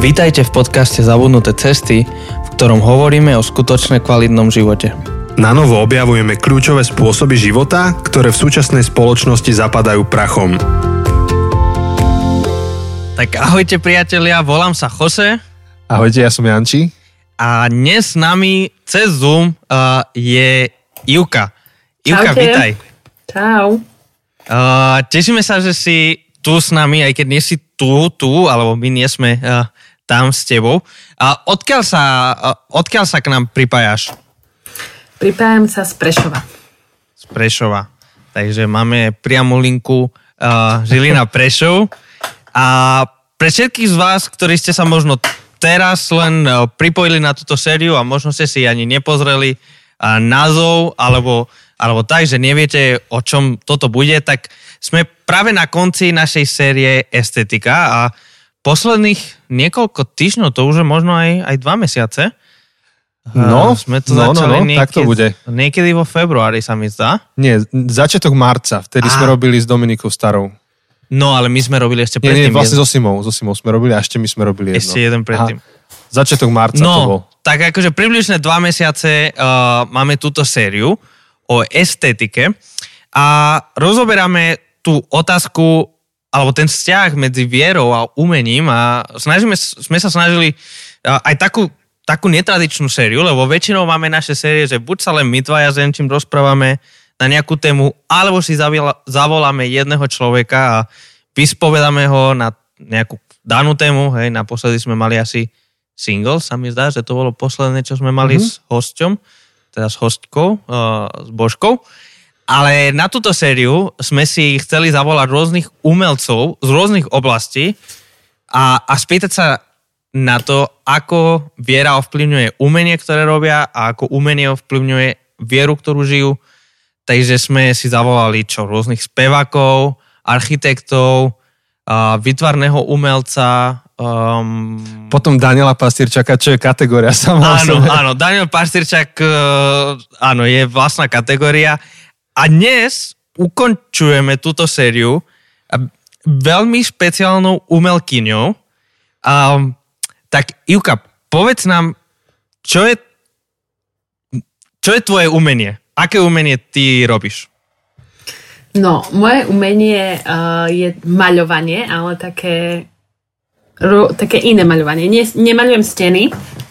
Vítajte v podcaste Zabudnuté cesty, v ktorom hovoríme o skutočne kvalitnom živote. Na novo objavujeme kľúčové spôsoby života, ktoré v súčasnej spoločnosti zapadajú prachom. Tak ahojte priatelia, volám sa Jose. Ahojte, ja som Janči. A dnes s nami cez Zoom je Ivka. Ivka, vítaj. Čau. Tešíme sa, že si tu s nami, aj keď nie si tu, alebo my nie sme tam s tebou. Odkiaľ sa k nám pripájaš? Pripájam sa z Prešova. Z Prešova. Takže máme priamu linku Žilina Prešov. A pre všetkých z vás, ktorí ste sa možno teraz len pripojili na túto sériu a možno ste si ani nepozreli názov, alebo tak, že neviete, o čom toto bude, tak sme práve na konci našej série Estetika a posledných niekoľko týždňov, to už je možno aj 2 mesiace. No, sme to začali niekedy, tak to bude. Niekedy vo februári sa mi zdá. Nie, začiatok marca, vtedy sme robili s Dominikou Starou. No, ale my sme robili ešte predtým. Nie, vlastne so Simou sme robili a ešte my sme robili jedno. Ešte jeden predtým. Začiatok marca to bol. Tak akože približne 2 mesiace máme túto sériu o estetike a rozoberáme tú otázku alebo ten vzťah medzi vierou a umením a sme sa snažili aj takú netradičnú sériu, lebo väčšinou máme naše série, že buď sa len my dvaja s Jančím rozprávame na nejakú tému, alebo si zavoláme jedného človeka a vyspovedáme ho na nejakú danú tému. Hej, naposledy sme mali asi single, sa mi zdá, že to bolo posledné, čo sme mali s hosťom. Teda s hostkou, s Božkou. Ale na túto sériu sme si chceli zavolať rôznych umelcov z rôznych oblastí a spýtať sa na to, ako viera ovplyvňuje umenie, ktoré robia a ako umenie ovplyvňuje vieru, ktorú žijú. Takže sme si zavolali rôznych spevákov, architektov, výtvarného umelca. Potom Daniela Pastýrčaka, čo je kategória sama. Áno, Daniel Pastýrčak, áno, je vlastná kategória. A dnes ukončujeme túto sériu veľmi špeciálnou umelkyňou. Tak Ivka, povedz nám, čo je tvoje umenie? Aké umenie ty robíš? No, moje umenie je maľovanie, ale také iné maľovanie. Nemaľujem steny,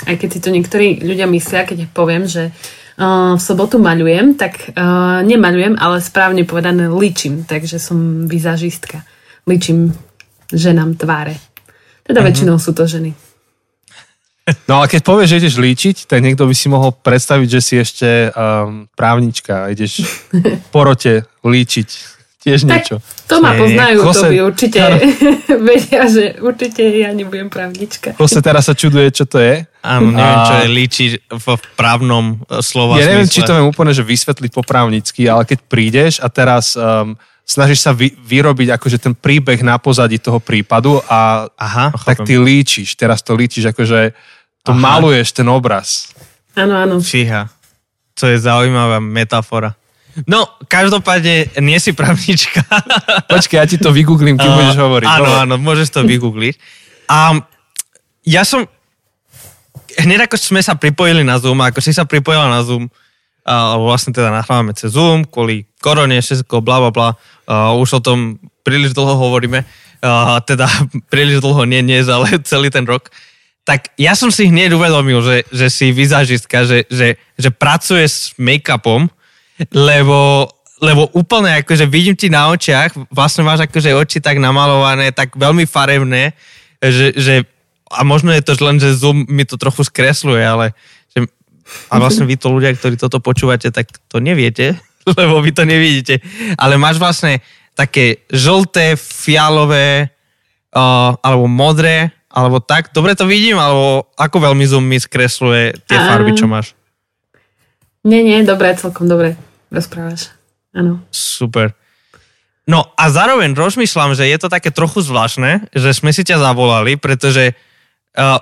aj keď si to niektorí ľudia myslia, keď poviem, že v sobotu maľujem, tak nemaľujem, ale správne povedané ličím, takže som vizažistka. Ličím ženám tváre. Teda väčšinou sú to ženy. No a keď povieš, že ideš líčiť, tak niekto by si mohol predstaviť, že si ešte právnička, ideš v porote líčiť. Tiež niečo. Tak to ma poznajú, to by určite vedia, že určite ja nebudem právnička. Jose teraz sa čuduje, čo to je. Áno, neviem, čo je líčiť v právnom slova zmysle. Ja neviem, či to viem úplne, že vysvetliť po právnicky, ale keď prídeš a teraz snažíš sa vyrobiť akože ten príbeh na pozadí toho prípadu a tak ty líčiš, teraz to líčiš, akože to maluješ ten obraz. Áno. Fíha, to je zaujímavá metafora. No, každopádne nie si právnička. Počkaj, ja ti to vygooglím, kým budeš hovoriť. Áno, môžeš to vygoogliť. A ja som... Hneď ako sme sa pripojili na Zoom, ako si sa pripojila na Zoom, vlastne teda nahrávame cez Zoom, kvôli korone, všetko, blablabla, už o tom príliš dlho hovoríme, teda príliš dlho nie, ale celý ten rok. Tak ja som si hneď uvedomil, že si vizážistka, že pracuje s make-upom, lebo úplne akože vidím ti na očiach, vlastne máš akože oči tak namalované, tak veľmi farebné, že a možno je to len, že Zoom mi to trochu skresluje, ale že, a vlastne vy to ľudia, ktorí toto počúvate, tak to neviete, lebo vy to nevidíte, ale máš vlastne také žlté, fialové alebo modré, alebo tak, dobre to vidím, alebo ako veľmi Zoom mi skresluje tie farby, čo máš? Nie, dobre, celkom dobre. Rozprávaš. Áno. Super. No a zároveň rozmýšľam, že je to také trochu zvláštne, že sme si ťa zavolali, pretože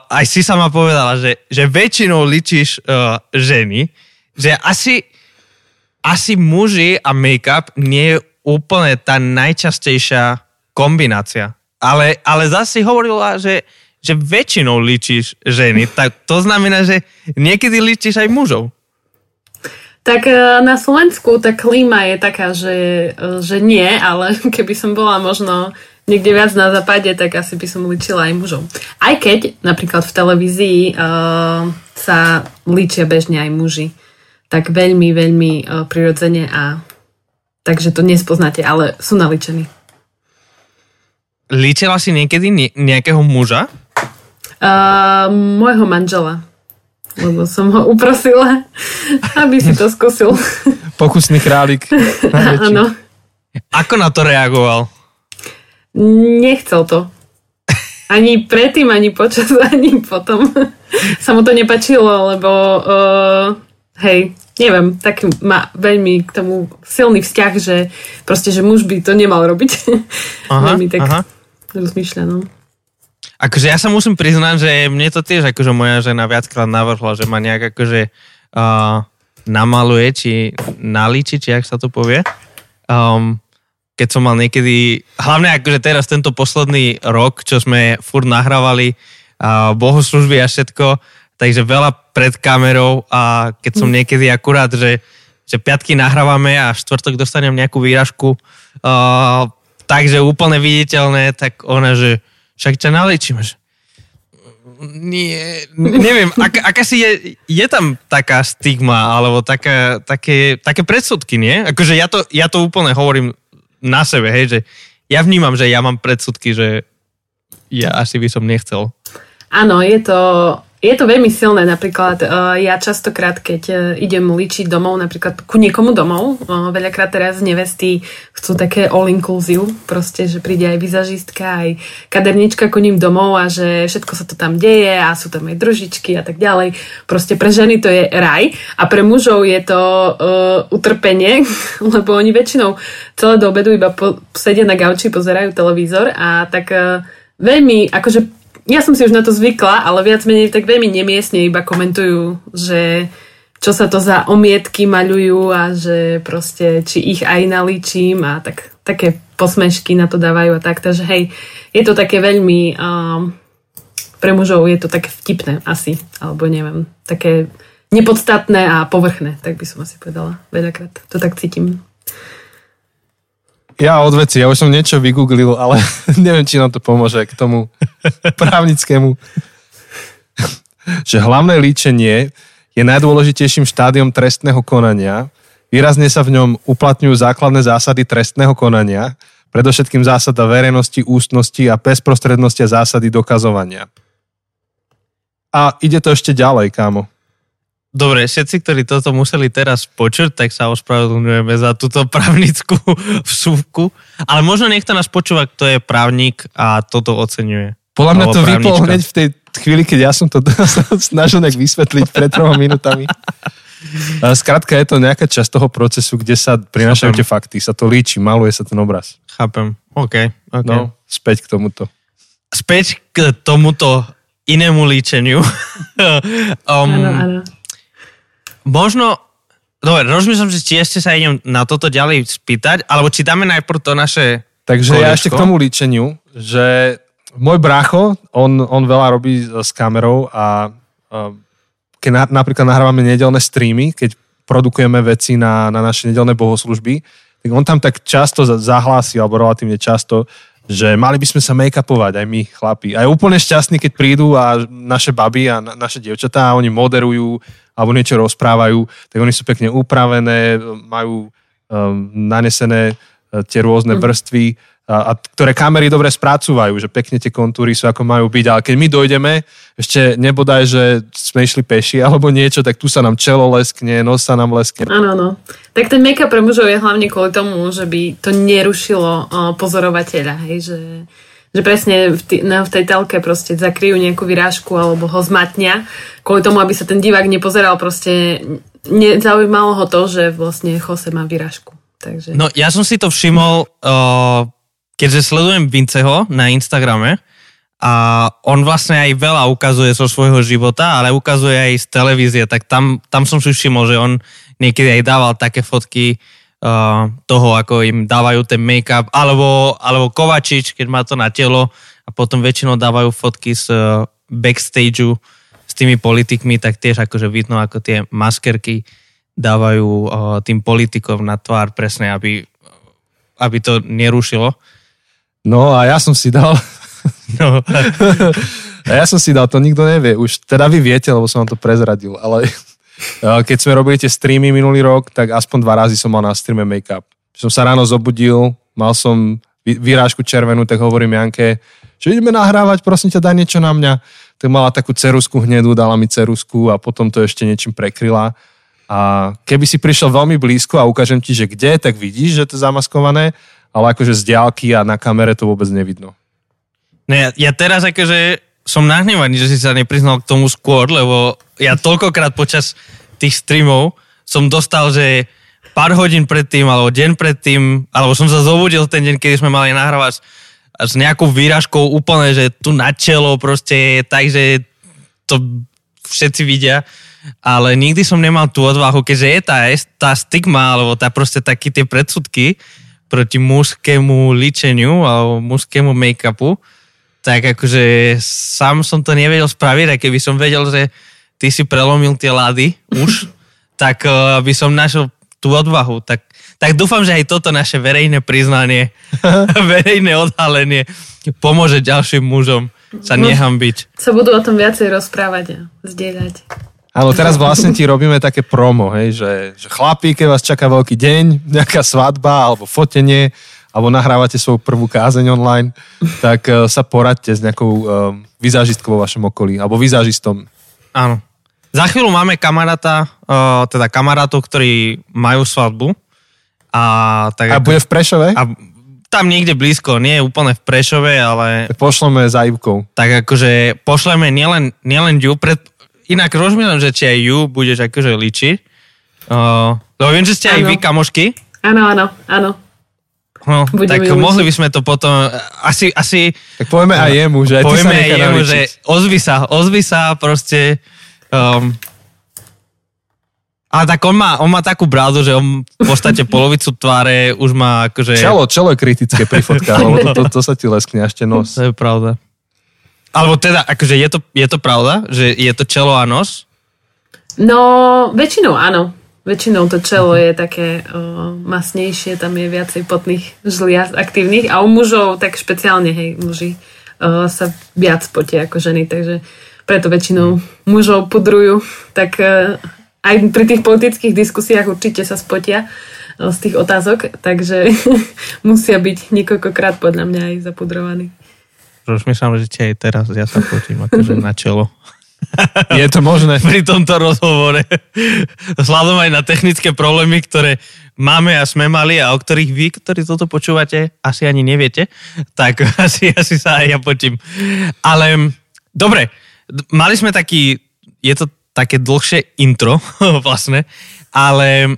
aj si sama povedala, že väčšinou líčiš ženy, že asi muži a make-up nie je úplne tá najčastejšia kombinácia. Ale zase si hovorila, že že väčšinou líčiš ženy, tak to znamená, že niekedy líčiš aj mužov. Tak na Slovensku tá klíma je taká, že nie, ale keby som bola možno niekde viac na západe, tak asi by som líčila aj mužov. Aj keď napríklad v televízii sa líčia bežne aj muži. Tak veľmi, veľmi prirodzene a takže to nespoznáte, ale sú nalíčení. Líčila si niekedy nejakého muža? Mojho manžela. Lebo som ho uprosila, aby si to skúsil. Pokusný králik. Áno. Ako na to reagoval? Nechcel to. Ani predtým, ani počas, ani potom. Sa mu to nepačilo, lebo hej, neviem, tak má veľmi k tomu silný vzťah, že proste, že muž by to nemal robiť. Aha, veľmi tak rozmýšľa, no. Akože ja sa musím priznať, že mne to tiež akože moja žena viackrát navrhla, že ma nejak akože namaluje, či nalíči, či jak sa to povie. Keď som mal niekedy, hlavne akože teraz tento posledný rok, čo sme furt nahrávali bohoslužby a všetko, takže veľa pred kamerou a keď som niekedy akurát, že piatky nahrávame a štvrtok dostanem nejakú výražku, takže úplne viditeľné, tak ona, že však ťa naličím. Nie, neviem, aká si je tam taká stigma, alebo také predsudky, nie? Akože ja to úplne hovorím na sebe, hej, že ja vnímam, že ja mám predsudky, že ja asi by som nechcel. Áno, je to veľmi silné, napríklad ja častokrát, keď idem líčiť domov, napríklad ku niekomu domov, veľakrát teraz nevesty chcú také all-inclusive, proste, že príde aj vizažistka, aj kadernička ku ním domov a že všetko sa to tam deje a sú tam aj družičky a tak ďalej. Proste pre ženy to je raj a pre mužov je to utrpenie, lebo oni väčšinou celé do obedu iba sedia na gauči, pozerajú televízor a tak veľmi, akože ja som si už na to zvykla, ale viac menej tak veľmi nemiestne iba komentujú, že čo sa to za omietky maľujú a že proste, či ich aj nalíčim a tak, také posmešky na to dávajú a tak. Takže hej, je to také veľmi, pre mužov je to také vtipné asi, alebo neviem, také nepodstatné a povrchné, tak by som asi povedala veľakrát. To tak cítim. Ja od veci, ja už som niečo vygooglil, ale neviem, či nám to pomôže k tomu právnickému. Že hlavné líčenie je najdôležitejším štádiom trestného konania. Výrazne sa v ňom uplatňujú základné zásady trestného konania, predovšetkým zásada verejnosti, ústnosti a bezprostrednosti a zásady dokazovania. A ide to ešte ďalej, kámo. Dobre, všetci, ktorí toto museli teraz počuť, tak sa ospravedlňujeme za túto právnickú vsúvku. Ale možno niekto nás počúva, kto je právnik a toto oceňuje. Podľa mňa to vypol hneď v tej chvíli, keď ja som to snažil nejak vysvetliť pred 3 minútami. Skrátka je to nejaká časť toho procesu, kde sa prinášajú tie fakty, sa to líči, maluje sa ten obraz. Chápem, OK. No, späť k tomuto. Späť k tomuto inému líčeniu. Áno. Možno, dobre, rozmýšľam, že či ešte sa idem na toto ďalej spýtať, alebo či dáme najprv to naše... Takže ja ešte k tomu líčeniu, že môj brácho, on veľa robí s kamerou a keď napríklad nahrávame nedeľné streamy, keď produkujeme veci na naše nedeľné bohoslužby, tak on tam tak často zahlási, alebo relatívne často, že mali by sme sa make-upovať, aj my chlapi. A je úplne šťastný, keď prídu a naše baby a naše dievčatá, oni moderujú alebo niečo rozprávajú, tak oni sú pekne upravené, majú nanesené tie rôzne vrstvy, a ktoré kamery dobre spracúvajú, že pekne tie kontúry sú ako majú byť. Ale keď my dojdeme, ešte nebodaj, že sme išli peši alebo niečo, tak tu sa nám čelo leskne, nos sa nám leskne. Áno. Tak ten make-up pre mužov je hlavne kvôli tomu, že by to nerušilo pozorovateľa, hej, že presne v tej telke proste zakryjú nejakú vyrážku alebo ho zmatňa, kvôli tomu, aby sa ten divák nepozeral, proste nezaujímalo ho to, že vlastne Jose má vyrážku. Takže... No ja som si to všimol, keďže sledujem Vinceho na Instagrame a on vlastne aj veľa ukazuje zo svojho života, ale ukazuje aj z televízie, tak tam som si všimol, že on niekedy aj dával také fotky toho, ako im dávajú ten make-up, alebo Kovačič, keď má to na telo a potom väčšinou dávajú fotky z backstageu s tými politikmi, tak tiež akože vidno, ako tie maskerky dávajú tým politikom na tvár presne, aby to nerušilo. No a ja som si dal... No. A ja som si dal, to nikto nevie. Už teda vy viete, lebo som vám to prezradil, ale... Keď sme robili tie streamy minulý rok, tak aspoň 2 razy som mal na streame make-up. Som sa ráno zobudil, mal som výrážku červenú, tak hovorím Janke, že ideme nahrávať, prosím ťa, daj niečo na mňa. Tak mala takú ceruzku hnedú, dala mi ceruzku a potom to ešte niečím prekryla. A keby si prišiel veľmi blízko a ukážem ti, že kde, tak vidíš, že to je zamaskované, ale akože z diaľky a na kamere to vôbec nevidno. No ja teraz akože som nahnevaný, že si sa nepriznal k tomu skôr, lebo ja toľkokrát počas tých streamov som dostal, že pár hodín predtým, alebo deň predtým, alebo som sa zobudil ten deň, kedy sme mali nahrávať s nejakou výražkou úplne, že tu na čelo proste, takže to všetci vidia, ale nikdy som nemal tú odvahu, keďže je tá stigma, alebo tá proste taký tie predsudky proti mužskému líčeniu, alebo mužskému make-upu, tak akože sám som to nevedel spraviť, a keby som vedel, že ty si prelomil tie ľady už, tak by som našiel tú odvahu. Tak dúfam, že aj toto naše verejné priznanie, verejné odhalenie pomôže ďalším mužom sa nehambiť. Sa budú o tom viacej rozprávať a zdieľať. Áno, teraz vlastne ti robíme také promo, hej, že chlapí, keď vás čaká veľký deň, nejaká svadba alebo fotenie, alebo nahrávate svoju prvú kázeň online, tak sa poradte s nejakou vizážistkou vo vašom okolí, alebo vizážistom. Áno. Za chvíľu máme kamarátov, ktorí majú svadbu. A bude v Prešove? A tam niekde blízko, nie je úplne v Prešove, ale... Pošleme za Ivkou. Tak akože pošleme nielen ju, inak rozmýšľam, že či aj ju budeš akože líčiť. Lebo viem, že ste aj vy kamošky. Áno. No, tak mohli by sme to potom asi... Tak povieme aj jemu, že aj ty sa nechá naličiť. Že ozvi sa proste... A tak on má takú brádu, že on v podstate polovicu tváre už má akože... Čelo je kritické pri fotkách, lebo to sa ti leskne, ešte nos. To je pravda. Alebo teda, akože je to pravda, že je to čelo a nos? No, väčšinou áno. Väčšinou to čelo je také masnejšie, tam je viacej potných žliaz aktívnych a u mužov tak špeciálne, hej, muži sa viac potia ako ženy, takže preto väčšinou mužov pudrujú, tak aj pri tých politických diskusiách určite sa spotia z tých otázok, takže musia byť niekoľkokrát podľa mňa aj zapudrovaní. Rozmýšľam, že aj teraz ja sa potím akože na čelo. Je to možné pri tomto rozhovore. Vzhľadom aj na technické problémy, ktoré máme a sme mali a o ktorých vy, ktorí toto počúvate, asi ani neviete, tak asi sa aj ja potím. Ale dobre, mali sme taký, je to také dlhšie intro vlastne, ale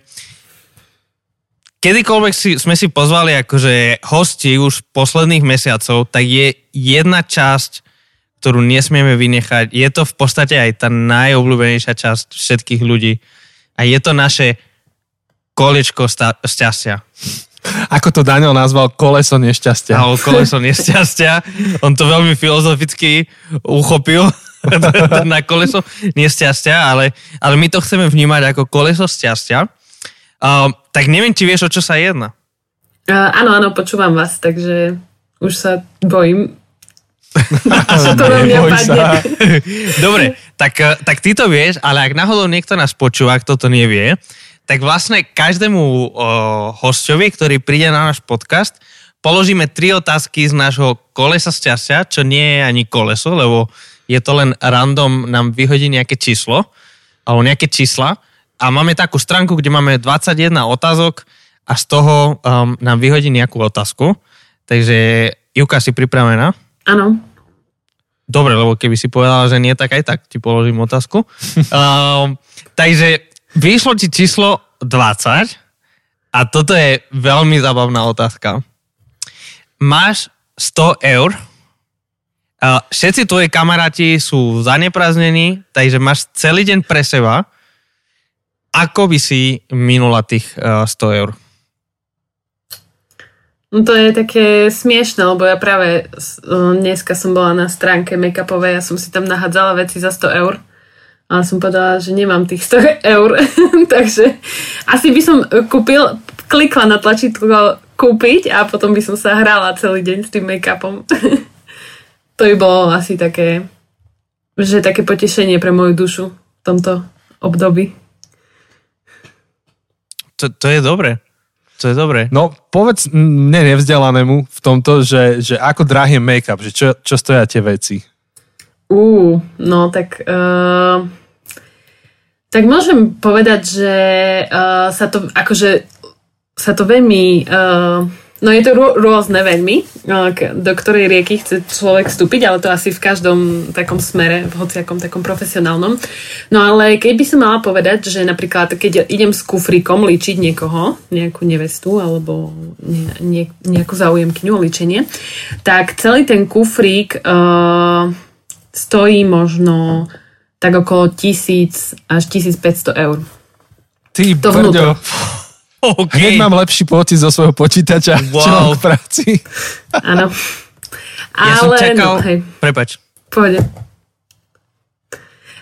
kedykoľvek sme si pozvali akože hosti už posledných mesiacov, tak je jedna časť, ktorú nesmieme vynechať. Je to v podstate aj tá najobľúbenejšia časť všetkých ľudí. A je to naše kolečko šťastia. Ako to Daniel nazval, koleso nešťastia. Áno, koleso nešťastia. On to veľmi filozoficky uchopil na koleso nešťastia, ale my to chceme vnímať ako koleso šťastia. Tak neviem, či vieš, o čo sa jedná. Áno, počúvam vás, takže už sa bojím. To dobre, tak ty to vieš, ale ak náhodou niekto nás počúva, kto to nevie, tak vlastne každému hosťovi, ktorý príde na náš podcast, položíme 3 otázky z nášho kolesa šťastia, čo nie je ani koleso, lebo je to len random, nám vyhodí nejaké číslo alebo nejaké čísla a máme takú stránku, kde máme 21 otázok a z toho nám vyhodí nejakú otázku. Takže Ivka, si pripravená? Áno. Dobre, lebo keby si povedala, že nie, tak aj tak ti položím otázku. Takže vyšlo ti číslo 20 a toto je veľmi zábavná otázka. Máš 100 eur, všetci tvoji kamaráti sú zanepráznení, takže máš celý deň pre seba. Ako by si minula tých 100 eur? No to je také smiešné, lebo ja práve dneska som bola na stránke make-upovej a som si tam nahádzala veci za 100 eur. Ale som povedala, že nemám tých 100 eur. Takže asi by som klikla na tlačítko kúpiť a potom by som sa hrála celý deň s tým make-upom. To by bolo asi také, že také potešenie pre moju dušu v tomto období. To je dobre. No povedz mne nevzdelanému v tomto, že ako drahý je make-up, že čo stoja tie veci? Tak môžem povedať, že sa to veľmi... No je to rôzne veľmi, do ktorej rieky chce človek vstúpiť, ale to asi v každom takom smere, v hociakom takom profesionálnom. No ale keď by som mala povedať, že napríklad keď idem s kufríkom líčiť niekoho, nejakú nevestu alebo nejakú záujemkyňu o líčenie, tak celý ten kufrík stojí možno tak okolo 1000 až 1500 eur. Ty brďo. Okay. Hneď mám lepší pocit zo svojho počítača, čo mám v práci. Áno. Ja som čakal... No, prepáč. Pohode.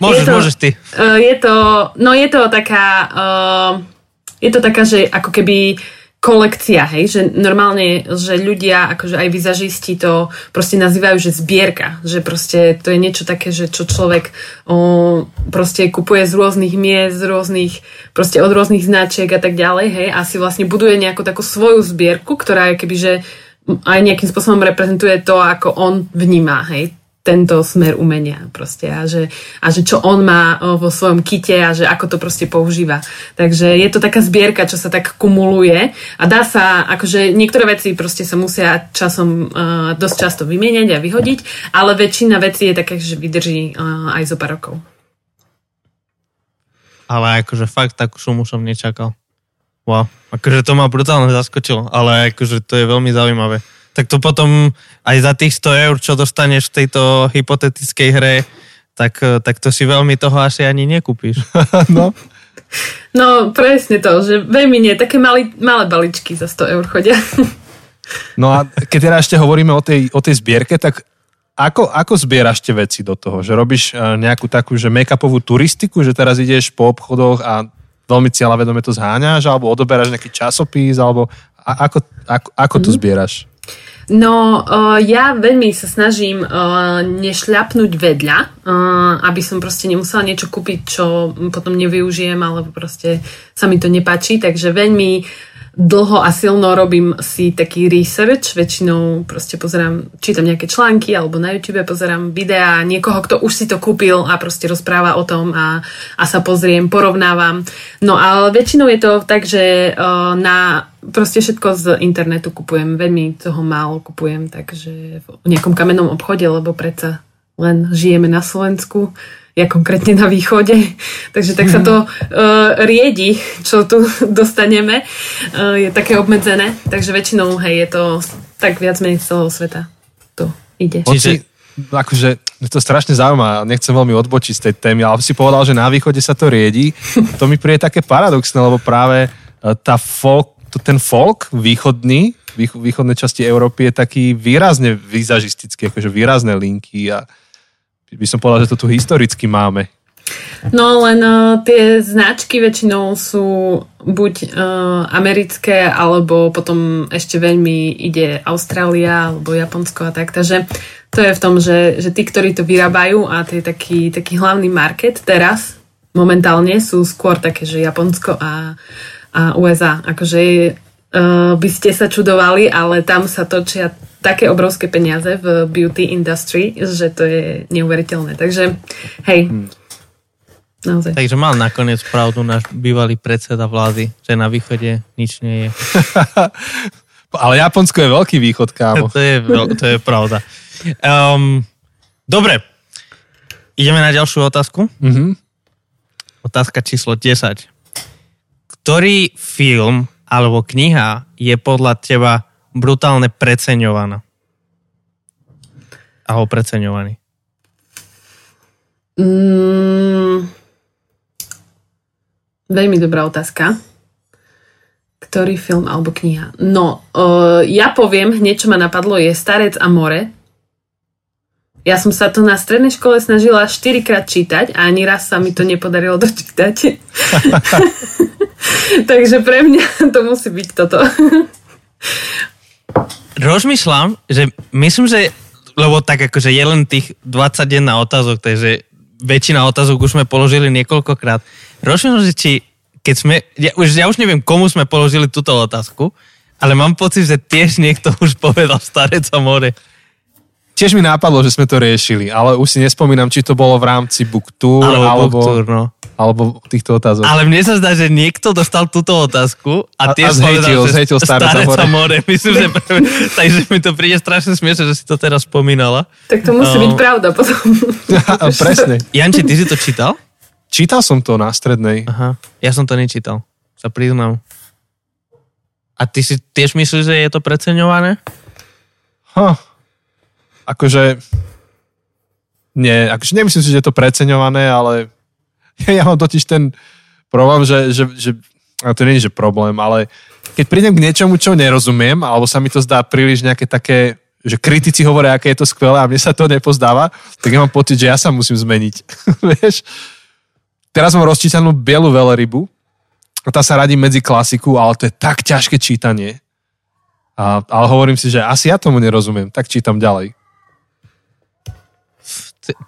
Môžeš ty. Je to taká, že ako keby kolekcia, hej, že normálne, že ľudia, akože aj vizažisti to proste nazývajú, že zbierka, že proste to je niečo také, že čo človek proste kupuje z rôznych miest, z rôznych, proste od rôznych značiek a tak ďalej, hej, a si vlastne buduje nejakú takú svoju zbierku, ktorá je kebyže aj nejakým spôsobom reprezentuje to, ako on vníma, hej, tento smer umenia proste a že čo on má vo svojom kite a že ako to proste používa. Takže je to taká zbierka, čo sa tak kumuluje a dá sa, akože niektoré veci proste sa musia časom dosť často vymieňať a vyhodiť, ale väčšina vecí je také, že vydrží aj zo pár rokov. Ale akože fakt takú šumu som nečakal. Wow, akože to ma brutálne zaskočilo, ale akože to je veľmi zaujímavé. Tak to potom aj za tých 100 eur, čo dostaneš v tejto hypotetickej hre, tak to si veľmi toho asi ani nekúpiš. No presne to, že veľmi nie, také malé baličky za 100 eur chodia. No a keď teda ešte hovoríme o tej zbierke, tak ako zbieraš tie veci do toho? Že robíš nejakú takú, že make-upovú turistiku, že teraz ideš po obchodoch a veľmi cieľavedome to zháňaš, alebo odoberáš nejaký časopis, alebo ako to zbieraš? No, ja veľmi sa snažím nešľapnúť vedľa, aby som proste nemusela niečo kúpiť, čo potom nevyužijem, alebo proste sa mi to nepáči, takže veľmi dlho a silno robím si taký research, väčšinou proste pozerám, čítam nejaké články, alebo na YouTube pozerám videá niekoho, kto už si to kúpil a proste rozpráva o tom a sa pozriem, porovnávam. No ale väčšinou je to tak, že proste všetko z internetu kupujem, veľmi toho málo kupujem, takže v nejakom kamennom obchode, lebo predsa len žijeme na Slovensku, ja konkrétne na východe, takže tak sa to riedi, čo tu dostaneme, je také obmedzené, takže väčšinou, hej, je to tak viac menej z celého sveta, to ide. Čiže, akože, to strašne zaujímavé, nechcem veľmi odbočiť z tej témy, ale si povedal, že na východe sa to riedi, to mi príde také paradoxné, lebo práve tá ten folk východnej časti Európy je taký výrazne vizažistický, akože výrazné linky a by som povedal, že to tu historicky máme. No len tie značky väčšinou sú buď americké, alebo potom ešte veľmi ide Austrália alebo Japonsko a tak, takže to je v tom, že tí, ktorí to vyrábajú a to je taký hlavný market teraz momentálne sú skôr také, že Japonsko a USA. Akože by ste sa čudovali, ale tam sa točia také obrovské peniaze v beauty industry, že to je neuveriteľné. Takže hej, naozaj. Takže mal nakoniec pravdu náš bývalý predseda vlády, že na východe nič nie je. Ale Japonsko je veľký východ, kámo. To je pravda. Dobre, ideme na ďalšiu otázku. Mm-hmm. Otázka číslo 10. Ktorý film alebo kniha je podľa teba brutálne preceňovaná? Alebo preceňovaný? Veľmi dobrá otázka. Ktorý film alebo kniha? No, ja poviem, hneď čo ma napadlo je Starec a more. Ja som sa to na strednej škole snažila 4-krát čítať a ani raz sa mi to nepodarilo dočítať. Takže pre mňa to musí byť toto. Rozmýšľam, že myslím, že lebo tak akože je len tých 21 otázok, takže väčšina otázok už sme položili niekoľkokrát. Rozmýšľam, že či keď sme, ja už neviem, komu sme položili túto otázku, ale mám pocit, že tiež niekto už povedal Starec a more. Tiež mi nápadlo, že sme to riešili, ale už si nespomínam, či to bolo v rámci Booktúr, alebo týchto otázok. Ale mne sa zdá, že niekto dostal túto otázku a tiež povedal, že Starec a more. Myslím, že takže mi to príde strašne smiešne, že si to teraz spomínala. Tak to musí byť pravda potom. Presne. Janči, ty si to čítal? Čítal som to na strednej. Aha, ja som to nečítal, sa priznám. A ty si tiež myslíš, že je to preceňované? Akože... Nie, akože nemyslím si, že je to preceňované, ale ja mám totiž ten problém, že a to nie je, že problém, ale keď prídem k niečomu, čo nerozumiem, alebo sa mi to zdá príliš nejaké také, že kritici hovoria, aké je to skvelé a mne sa to nepozdáva, tak ja mám pocit, že ja sa musím zmeniť. Vieš? Teraz mám rozčítanú Bielu velerybu a tá sa radí medzi klasiku, ale to je tak ťažké čítanie. Ale hovorím si, že asi ja tomu nerozumiem, tak čítam ďalej.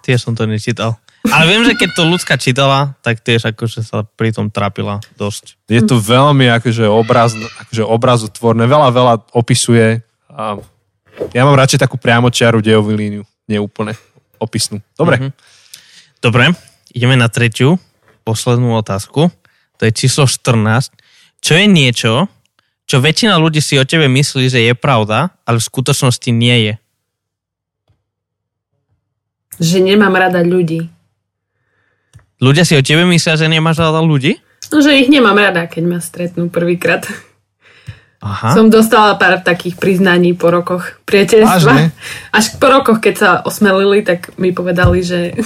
Tiež som to nečítal. Ale viem, že keď to ľudská čítala, tak tiež akože sa pri tom trápila dosť. Je to veľmi akože obrazotvorné, veľa opisuje. A ja mám radšej takú priamočiaru dejovú líniu, neúplne opisnú. Dobre. Dobre. Ideme na tretiu, poslednú otázku. To je číslo 14. Čo je niečo, čo väčšina ľudí si o tebe myslí, že je pravda, ale v skutočnosti nie je? Že nemám rada ľudí. Ľudia si o tebe myslia, že nemáš rada ľudí? No, že ich nemám rada, keď ma stretnú prvýkrát. Aha. Som dostala pár takých priznaní po rokoch priateľstva. Až po rokoch, keď sa osmelili, tak mi povedali, že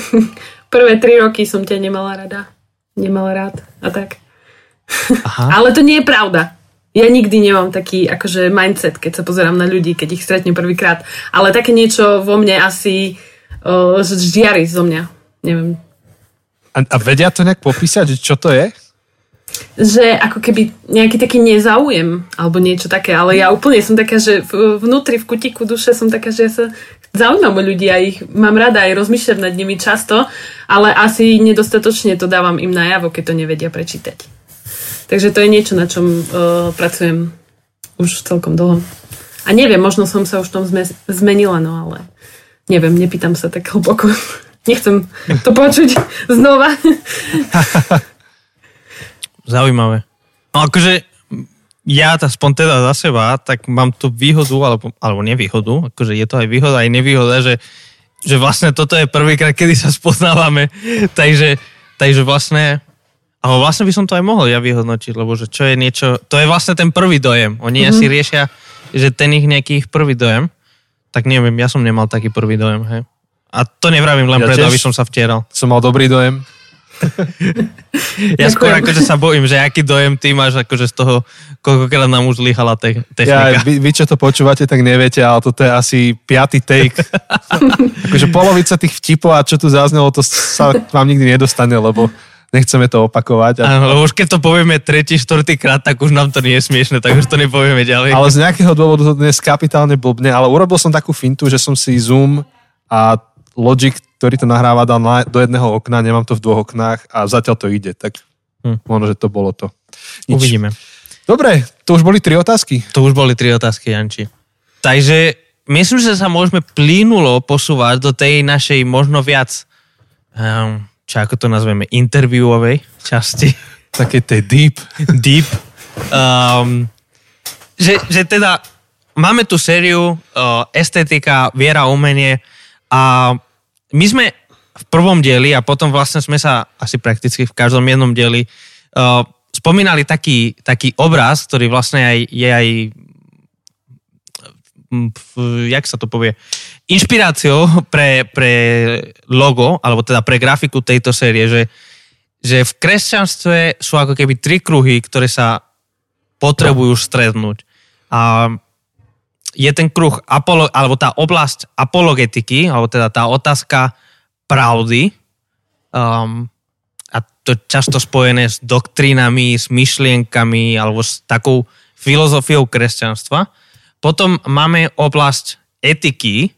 prvé 3 roky som ťa nemala rada. Nemal rád a tak. Aha. Ale to nie je pravda. Ja nikdy nemám taký akože mindset, keď sa pozerám na ľudí, keď ich stretnem prvýkrát. Ale také niečo vo mne asi žiari zo mňa. Neviem. A vedia to nejak popísať, čo to je? Že ako keby nejaký taký nezáujem alebo niečo také, ale ja úplne som taká, že vnútri v kutiku duše som taká, že ja sa zaujímam o ľudí a ich mám rada aj rozmýšľam nad nimi často, ale asi nedostatočne to dávam im najavo, keď to nevedia prečítať. Takže to je niečo, na čom pracujem už celkom dlho. A neviem, možno som sa už v tom zmenila, no ale neviem, nepýtam sa tak hlboko. Nechcem to počuť znova. Zaujímavé. No akože ja aspoň teda za seba, tak mám tú výhodu, alebo nevýhodu, akože je to aj výhoda, aj nevýhoda, že vlastne toto je prvýkrát, kedy sa spoznávame, takže vlastne, ale vlastne by som to aj mohol ja vyhodnotiť, lebo že čo je niečo, to je vlastne ten prvý dojem, oni asi riešia, že ten ich nejaký prvý dojem, tak neviem, ja som nemal taký prvý dojem, hej. A to nevravím len preto, aby som sa vtieral. Som mal dobrý dojem. Ja skôr akože sa bojím, že aký dojem ty máš akože z toho, koľkokrát nám už zlyhala technika. Ja, vy čo to počúvate, tak neviete, ale toto je asi 5. take. Akože polovica tých vtipov a čo tu zaznelo, to sa vám nikdy nedostane, lebo nechceme to opakovať. Áno, lebo už keď to povieme 3., 4. krát, tak už nám to nie je smiešne, tak už to nepovieme ďalej. Ale z nejakého dôvodu to dnes kapitálne blbne, ale urobil som takú fintu, že som si Zoom a Logic, ktorý to nahráva, dal do jedného okna, nemám to v 2 oknách a zatiaľ to ide, tak možno, že to bolo to. Nič. Uvidíme. Dobre, to už boli 3 otázky. To už boli 3 otázky, Janči. Takže myslím, že sa môžeme plynulo posúvať do tej našej možno viac, čo ako to nazveme, interviewovej časti. Také tej deep. Že teda máme tu sériu estetika, viera, umenie. A my sme v prvom dieli a potom vlastne sme sa asi prakticky v každom jednom dieli spomínali taký obraz, ktorý vlastne je aj jak sa to povie, inšpiráciou pre logo, alebo teda pre grafiku tejto série, že v kresťanstve sú ako keby 3 kruhy, ktoré sa potrebujú stretnúť. A je ten kruh, alebo tá oblasť apologetiky, alebo teda tá otázka pravdy, a to často spojené s doktrínami, s myšlienkami, alebo s takou filozofiou kresťanstva. Potom máme oblasť etiky,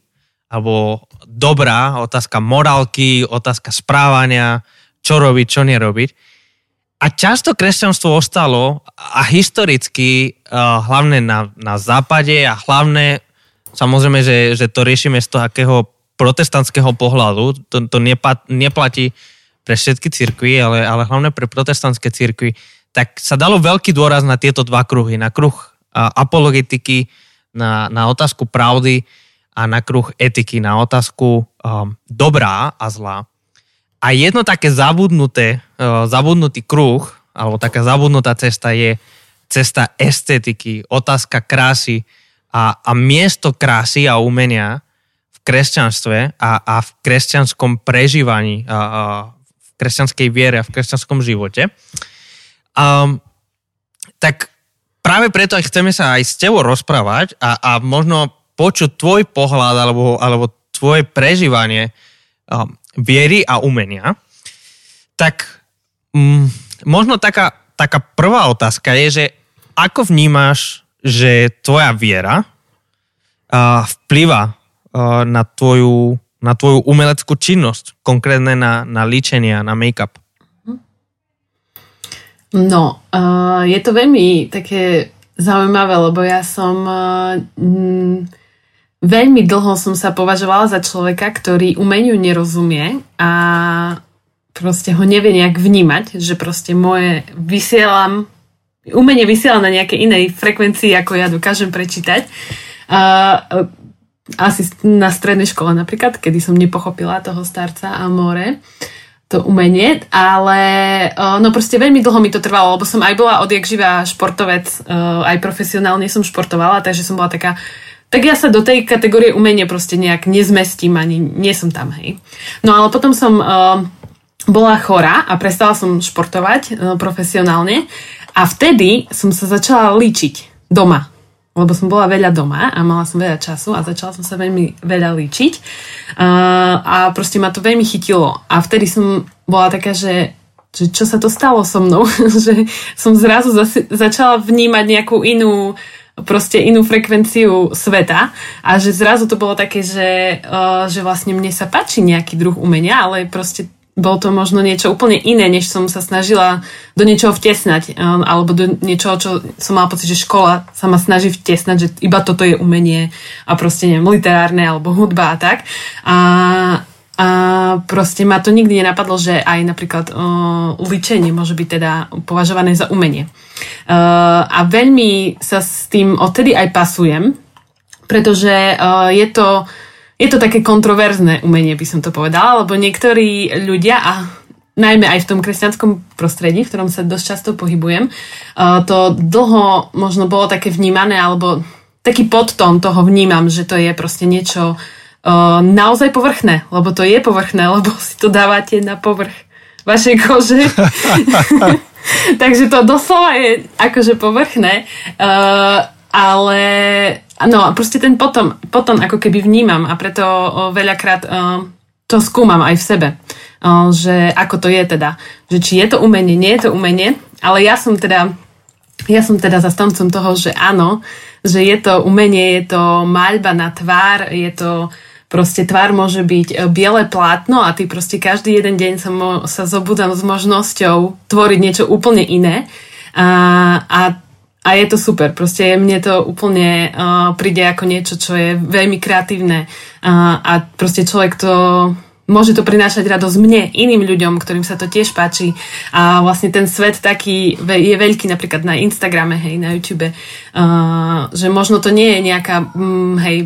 alebo dobrá, otázka morálky, otázka správania, čo robiť, čo nerobiť. A často kresťanstvo ostalo a historicky, hlavne na západe a hlavne, samozrejme, že to riešime z toho akého protestantského pohľadu, to neplatí pre všetky cirkvi, ale hlavne pre protestantské cirkvi, tak sa dalo veľký dôraz na tieto dva kruhy, na kruh apologetiky, na otázku pravdy a na kruh etiky, na otázku dobrá a zlá. A jedno také zabudnutý kruh, alebo taká zabudnutá cesta je cesta estetiky, otázka krásy a miesto krásy a umenia v kresťanstve a v kresťanskom prežívaní, v kresťanskej viere a v kresťanskom živote. Tak práve preto chceme sa aj s tebou rozprávať a možno počuť tvoj pohľad alebo tvoje prežívanie viery a umenia, tak možno taká prvá otázka je, že ako vnímaš, že tvoja viera vplyva na tvoju umeleckú činnosť, konkrétne na líčenie, na make-up? No, je to veľmi také zaujímavé, lebo ja som... Veľmi dlho som sa považovala za človeka, ktorý umeniu nerozumie a proste ho nevie nejak vnímať, že proste umenie vysiela na nejakej inej frekvencii, ako ja dokážem prečítať. Asi na strednej škole napríklad, kedy som nepochopila toho starca Amore, to umenie, ale no proste veľmi dlho mi to trvalo, lebo som aj bola odjak živá športovec, aj profesionálne som športovala, takže som bola taká, tak ja sa do tej kategórie umenia proste nejak nezmestím, ani nie som tam, hej. No ale potom som bola chorá a prestala som športovať profesionálne a vtedy som sa začala líčiť doma, lebo som bola veľa doma a mala som veľa času a začala som sa veľmi veľa líčiť a proste ma to veľmi chytilo a vtedy som bola taká, že čo sa to stalo so mnou, že som zrazu začala vnímať nejakú inú frekvenciu sveta a že zrazu to bolo také, že vlastne mne sa páči nejaký druh umenia, ale proste bolo to možno niečo úplne iné, než som sa snažila do niečoho vtesnať alebo do niečoho, čo som mala pocit, že škola sa ma snaží vtesnať, že iba toto je umenie a proste neviem, literárne alebo hudba a tak. A proste ma to nikdy nenapadlo, že aj napríklad líčenie môže byť teda považované za umenie. A veľmi sa s tým odtedy aj pasujem, pretože je to také kontroverzné umenie, by som to povedala, lebo niektorí ľudia a najmä aj v tom kresťanskom prostredí, v ktorom sa dosť často pohybujem, to dlho možno bolo také vnímané, alebo taký podtón toho vnímam, že to je proste niečo naozaj povrchné, lebo to je povrchné, lebo si to dávate na povrch vašej kože. Takže to doslova je akože povrchné, ale no proste ten potom ako keby vnímam a preto veľakrát to skúmam aj v sebe, že ako to je teda, že či je to umenie, nie je to umenie, ale ja som teda zastancom toho, že áno, že je to umenie, je to maľba na tvár, je to proste tvár môže byť biele plátno a ty proste každý jeden deň sa zobudám s možnosťou tvoriť niečo úplne iné a je to super. Proste mne to úplne príde ako niečo, čo je veľmi kreatívne a proste človek to môže to prinášať radosť mne, iným ľuďom, ktorým sa to tiež páči a vlastne ten svet taký je veľký napríklad na Instagrame, hej, na YouTube, že možno to nie je nejaká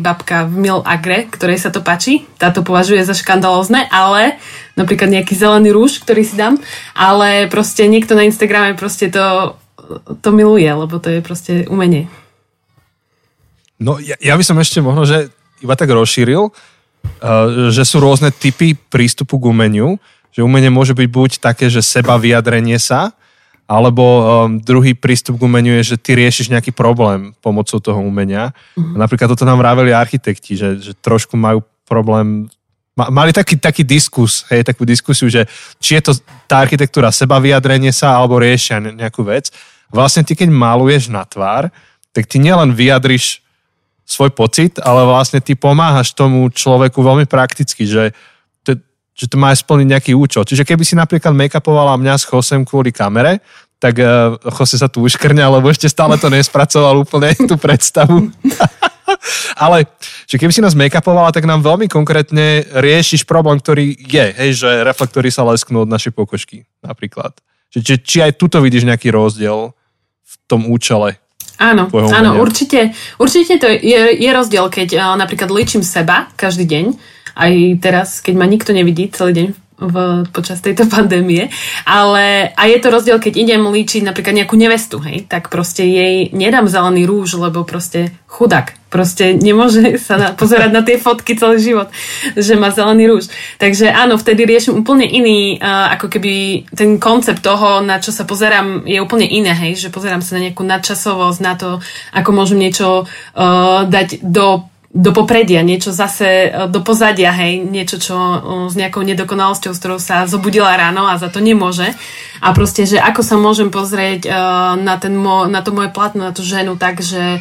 babka v Mil Agre, ktorej sa to páči, táto považuje za škandalózne, ale napríklad nejaký zelený rúž, ktorý si dám, ale proste niekto na Instagrame proste to miluje, lebo to je proste umenie. No ja by som ešte možno, že iba tak rozšíril, že sú rôzne typy prístupu k umeniu, že umenie môže byť buď také, že seba vyjadrenie sa, Alebo druhý prístup k umeniu je, že ty riešiš nejaký problém pomocou toho umenia. Uh-huh. Napríklad toto nám vraveli architekti, že trošku majú problém. Mali taký diskus, hej, takú diskusiu, že či je to tá architektúra seba vyjadrenie sa, alebo riešia nejakú vec. Vlastne ty, keď maluješ na tvár, tak ty nielen vyjadriš svoj pocit, ale vlastne ty pomáhaš tomu človeku veľmi prakticky, že to má splniť nejaký účel. Čiže keby si napríklad make-upovala mňa s Chosem kvôli kamere, tak Chose sa tu uškrňa, lebo ešte stále to nespracoval úplne tú predstavu. Ale že keby si nás make-upovala, tak nám veľmi konkrétne riešiš problém, ktorý je, hej, že reflektory sa lesknú od našej pokožky napríklad. Čiže či aj tu to vidíš nejaký rozdiel v tom účele? Áno, určite to je rozdiel, keď napríklad liečím seba každý deň, aj teraz, keď ma nikto nevidí celý deň počas tejto pandémie, ale a je to rozdiel, keď idem líčiť napríklad nejakú nevestu, hej, tak proste jej nedám zelený rúž, lebo proste chudák, proste nemôže sa pozerať na tie fotky celý život, že má zelený rúž. Takže áno, vtedy riešim úplne iný, ako keby ten koncept toho, na čo sa pozerám, je úplne iné, hej, že pozerám sa na nejakú nadčasovosť, na to, ako môžem niečo dať do popredia, niečo zase do pozadia, hej, niečo, čo s nejakou nedokonalosťou, s ktorou sa zobudila ráno a za to nemôže. A proste, že ako sa môžem pozrieť na to moje plátno, na tú ženu, tak, že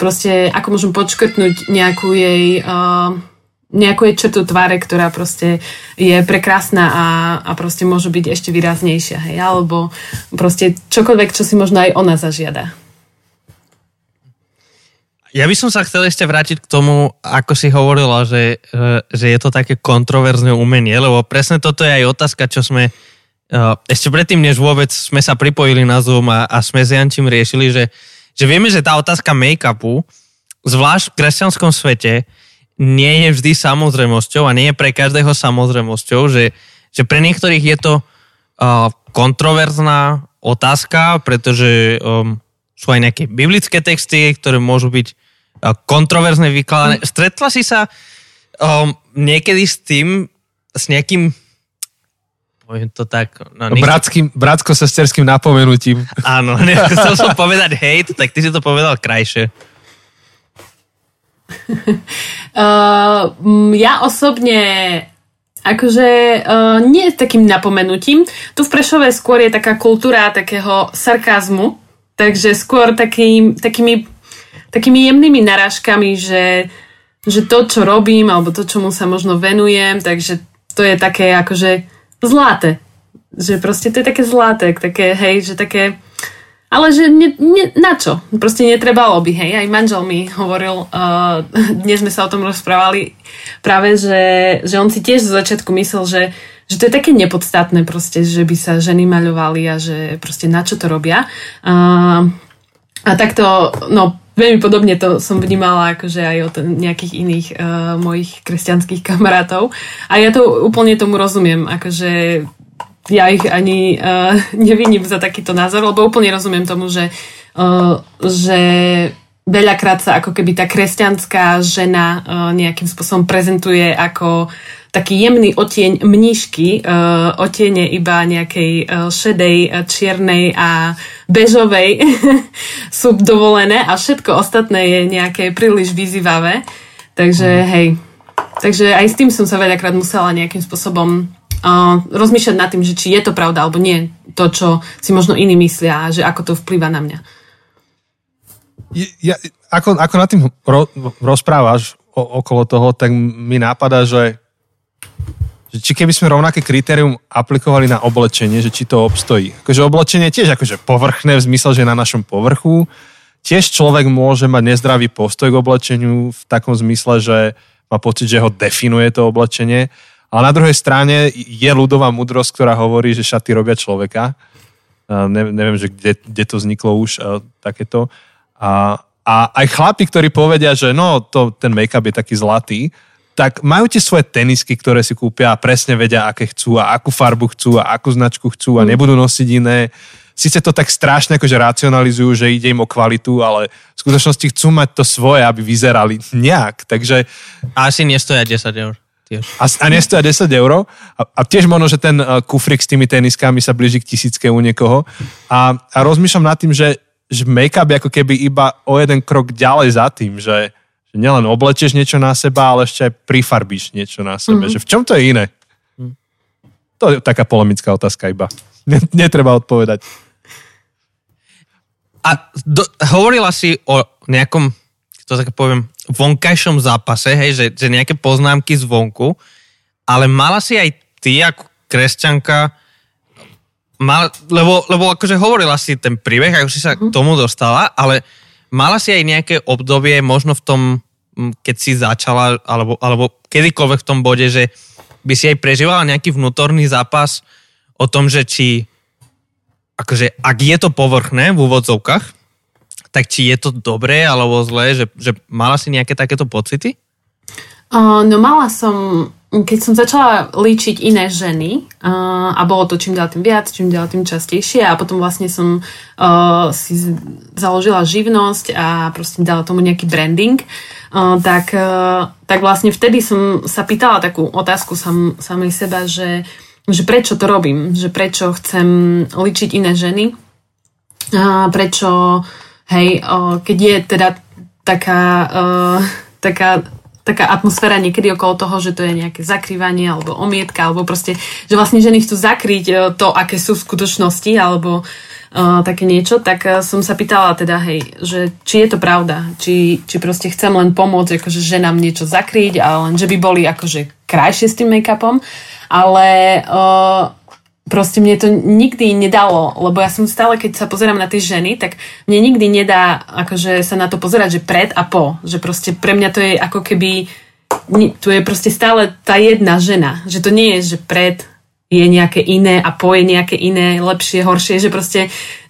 proste, ako môžem podškrtnúť nejakú jej črtu tváre, ktorá proste je prekrásna a proste môže byť ešte výraznejšia, hej, alebo proste čokoľvek, čo si možno aj ona zažiada. Ja by som sa chcel ešte vrátiť k tomu, ako si hovorila, že je to také kontroverzné umenie, lebo presne toto je aj otázka, čo sme ešte predtým, než vôbec sme sa pripojili na Zoom a sme s Jančím riešili, že vieme, že tá otázka make-upu, zvlášť v kresťanskom svete, nie je vždy samozrejmosťou a nie je pre každého samozrejmosťou, že pre niektorých je to kontroverzná otázka, pretože sú aj nejaké biblické texty, ktoré môžu byť kontroverzne vykladané. Stretla si sa niekedy s nejakým poviem to tak... bratsko-sesterským napomenutím. Áno, chcel som povedať hejt, tak ty si to povedal krajšie. Ja osobne nie takým napomenutím. Tu v Prešove skôr je taká kultúra takého sarkazmu, takže skôr takými jemnými narážkami, že to, čo robím, alebo to, čomu sa možno venujem, takže to je také akože zlaté. Že proste to je také zlaté, také, hej, že také... Ale že na čo? Proste netrebalo by, hej. Aj manžel mi hovoril, dnes sme sa o tom rozprávali práve, že on si tiež zo začiatku myslel, že to je také nepodstatné proste, že by sa ženy maľovali a že proste na čo to robia. A takto, no veľmi podobne to som vnímala akože aj od nejakých iných mojich kresťanských kamarátov. A ja to úplne tomu rozumiem, akože ja ich ani neviním za takýto názor, lebo úplne rozumiem tomu, že veľakrát sa ako keby tá kresťanská žena nejakým spôsobom prezentuje ako taký jemný odtieň mníšky, odtiene iba nejakej šedej, čiernej a bežovej sú dovolené a všetko ostatné je nejaké príliš vyzývavé. Takže hej, takže aj s tým som sa veľakrát musela nejakým spôsobom rozmýšľať nad tým, že či je to pravda alebo nie, to, čo si možno iní myslia a že ako to vplýva na mňa. Ja, ako nad tým rozprávaš okolo toho, tak mi napadá, že či keby sme rovnaké kritérium aplikovali na oblečenie, že či to obstojí. Akože oblečenie tiež akože povrchné v zmysle, že na našom povrchu. Tiež človek môže mať nezdravý postoj k oblečeniu v takom zmysle, že má pocit, že ho definuje to oblečenie. Ale na druhej strane je ľudová múdrosť, ktorá hovorí, že šaty robia človeka. Neviem, že kde to vzniklo už takéto. A aj chlapi, ktorí povedia, že no, ten make-up je taký zlatý, tak majú tie svoje tenisky, ktoré si kúpia a presne vedia, aké chcú a akú farbu chcú a akú značku chcú a nebudú nosiť iné. Sice to tak strašne akože racionalizujú, že ide im o kvalitu, ale v skutočnosti chcú mať to svoje, aby vyzerali nejak. Takže... A asi nestoja 10 eur. tiež. A nestoja 10 eur. A tiež možno, že ten kufrik s tými teniskami sa blíži k 1000 u niekoho. A rozmýšľam nad tým, že make-up je ako keby iba o jeden krok ďalej za tým, že nielen oblečieš niečo na seba, ale ešte aj prifarbíš niečo na sebe. Mm-hmm. Že v čom to je iné? To je taká polemická otázka iba. Netreba odpovedať. A hovorila si o nejakom, to tak poviem, vonkajšom zápase, hej, že nejaké poznámky zvonku, ale mala si aj ty ako kresťanka, lebo akože hovorila si ten príbeh, ako si sa k tomu dostala, ale mala si aj nejaké obdobie, možno v tom, keď si začala, alebo kedykoľvek v tom bode, že by si aj prežívala nejaký vnútorný zápas o tom, že či akože, ak je to povrchné v úvodzovkách, tak či je to dobré alebo zlé, že mala si nejaké takéto pocity? No mala som, keď som začala líčiť iné ženy a bolo to čím ďalej tým viac, čím ďalej tým častejšie a potom vlastne som si založila živnosť a proste dala tomu nejaký branding, tak vlastne vtedy som sa pýtala takú otázku samej seba, že prečo to robím, že prečo chcem líčiť iné ženy, prečo, hej, keď je teda taká atmosféra niekedy okolo toho, že to je nejaké zakrývanie alebo omietka, alebo proste, že vlastne ženy chcú zakryť to, aké sú v skutočnosti, alebo také niečo, tak som sa pýtala teda, hej, že či je to pravda, či proste chcem len pomôcť, akože ženám niečo zakryť, a len, že by boli akože krajšie s tým make-upom, ale proste mne to nikdy nedalo, lebo ja som stále, keď sa pozerám na tie ženy, tak mne nikdy nedá akože sa na to pozerať, že pred a po. Že proste pre mňa to je ako keby, tu je proste stále tá jedna žena. Že to nie je, že pred je nejaké iné a po je nejaké iné, lepšie, horšie. Že proste,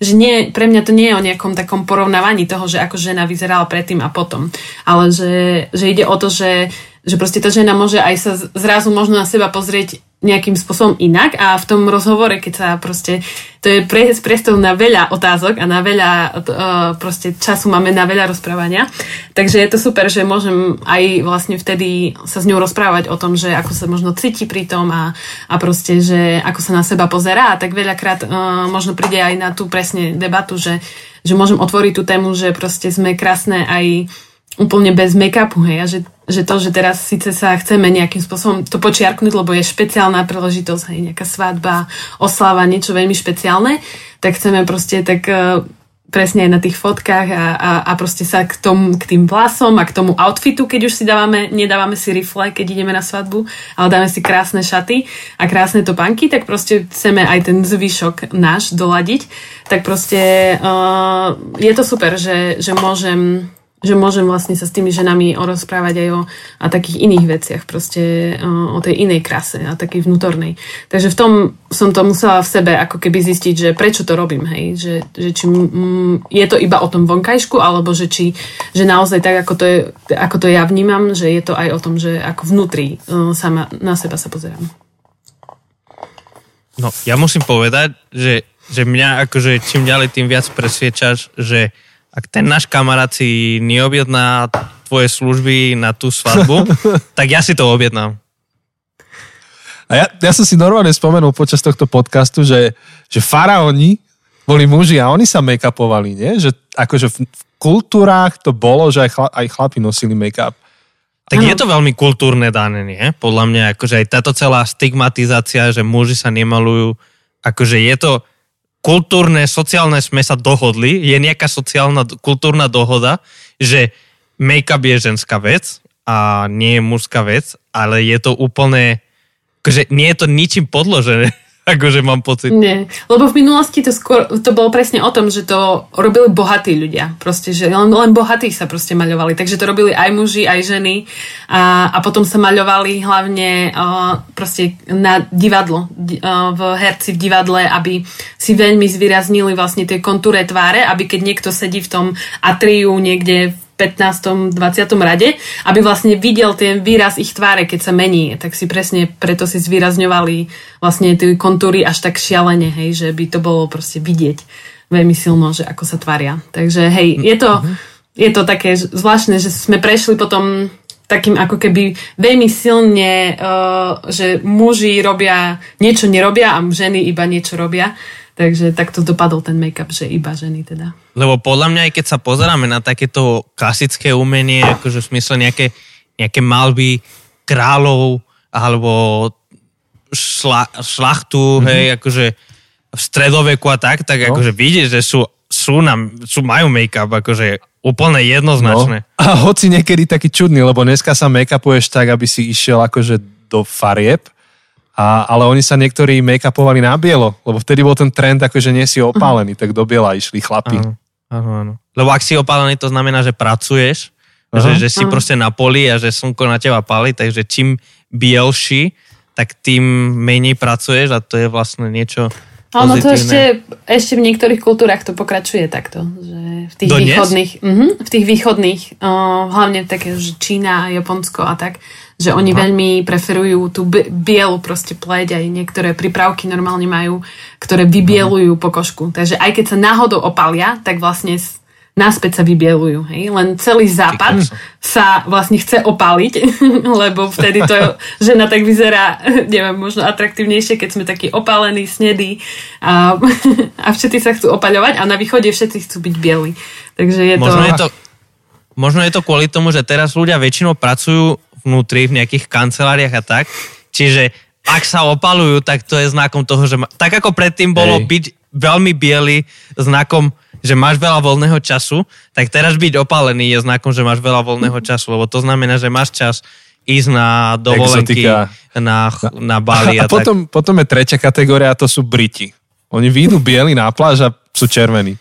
že nie, pre mňa to nie je o nejakom takom porovnávaní toho, že ako žena vyzerala predtým a potom. Ale že ide o to, že proste tá žena môže aj sa zrazu možno na seba pozrieť nejakým spôsobom inak a v tom rozhovore, keď sa proste, to je priestor na veľa otázok a na veľa proste času máme na veľa rozprávania, takže je to super, že môžem aj vlastne vtedy sa s ňou rozprávať o tom, že ako sa možno cíti pri tom a proste, že ako sa na seba pozerá, tak veľakrát možno príde aj na tú presne debatu, že môžem otvoriť tú tému, že proste sme krásne aj úplne bez make-upu, hej, a že to, že teraz síce sa chceme nejakým spôsobom to počiarknúť, lebo je špeciálna príležitosť, hej, nejaká svadba, oslava, niečo veľmi špeciálne, tak chceme proste tak presne aj na tých fotkách a proste sa k tým vlasom a k tomu outfitu, keď už si nedávame si rifle, keď ideme na svadbu, ale dáme si krásne šaty a krásne topánky, tak proste chceme aj ten zvyšok náš doladiť, tak proste je to super, že môžem vlastne sa s tými ženami rozprávať aj o takých iných veciach, proste o tej inej krase a takej vnútornej. Takže v tom som to musela v sebe ako keby zistiť, že prečo to robím, hej, že či je to iba o tom vonkajšku, alebo že či, že naozaj tak, ako to ja vnímam, že je to aj o tom, že ako vnútri sama na seba sa pozerám. No, ja musím povedať, že mňa akože čím ďalej tým viac presviečaš, že ak ten náš kamarát si neobjedná tvoje služby na tú svadbu, tak ja si to objednám. A ja som si normálne spomenul počas tohto podcastu, že faraóni boli muži a oni sa make-upovali, nie? Že akože v kultúrách to bolo, že aj chlapi nosili make-up. Tak ano. Je to veľmi kultúrne dané, nie? Podľa mňa akože aj táto celá stigmatizácia, že muži sa nemalujú, akože je to kultúrne, sociálne sme sa dohodli, je nejaká sociálna, kultúrna dohoda, že make-up je ženská vec a nie je mužská vec, ale je to úplne, akože nie je to ničím podložené, akože mám pocit. Nie, lebo v minulosti to bolo presne o tom, že to robili bohatí ľudia, proste, že len bohatí sa proste maľovali, takže to robili aj muži, aj ženy a potom sa maľovali hlavne proste na divadlo, v herci v divadle, aby si veľmi zvýraznili vlastne tie kontúre tváre, aby keď niekto sedí v tom atriu niekde v 15. 20. rade, aby vlastne videl ten výraz ich tváre, keď sa mení. Tak si presne preto si zvýrazňovali vlastne tie kontúry až tak šialene, hej, že by to bolo proste vidieť veľmi silno, že ako sa tvária. Takže hej, je to také zvláštne, že sme prešli potom takým ako keby veľmi silne, že muži robia, niečo nerobia a ženy iba niečo robia. Takže takto dopadol ten make-up, že iba ženy teda. Lebo podľa mňa, aj keď sa pozeráme na takéto klasické umenie, akože v smysle nejaké malby kráľov alebo šlachtu, hej, akože v stredoveku a tak akože vidíš, že majú make-up, akože úplne jednoznačné. No. A hoci niekedy taký čudný, lebo dneska sa make-upuješ tak, aby si išiel akože do farieb, ale oni sa niektorí make-upovali na bielo, lebo vtedy bol ten trend, akože nie si opálený, tak do biela išli chlapi. Áno. Lebo ak si opálený, to znamená, že pracuješ, že si proste na poli a že slnko na teba pálí, takže čím bielší, tak tým menej pracuješ a to je vlastne niečo pozitívne. Áno, to ešte v niektorých kultúrach to pokračuje takto, že v tých východných, hlavne také, že Čína a Japonsko a tak, že oni veľmi preferujú tú bielu proste pleť, aj niektoré prípravky normálne majú, ktoré vybielujú pokožku. Takže aj keď sa náhodou opalia, tak vlastne naspäť sa vybielujú. Hej? Len celý západ sa vlastne chce opáliť, lebo vtedy to žena tak vyzerá, neviem, možno atraktívnejšie, keď sme takí opálení, snedí a všetci sa chcú opaľovať a na východe všetci chcú byť bieli. Takže možno je to kvôli tomu, že teraz ľudia väčšinou pracujú vnútri, v nejakých kanceláriách a tak. Čiže ak sa opalujú, tak to je znakom toho, že tak ako predtým bolo byť veľmi biely znakom, že máš veľa voľného času, tak teraz byť opálený je znakom, že máš veľa voľného času, lebo to znamená, že máš čas ísť na dovolenky, na Bali a tak. Potom je tretia kategória a to sú Briti. Oni vyjdú bieli na pláž a sú červení.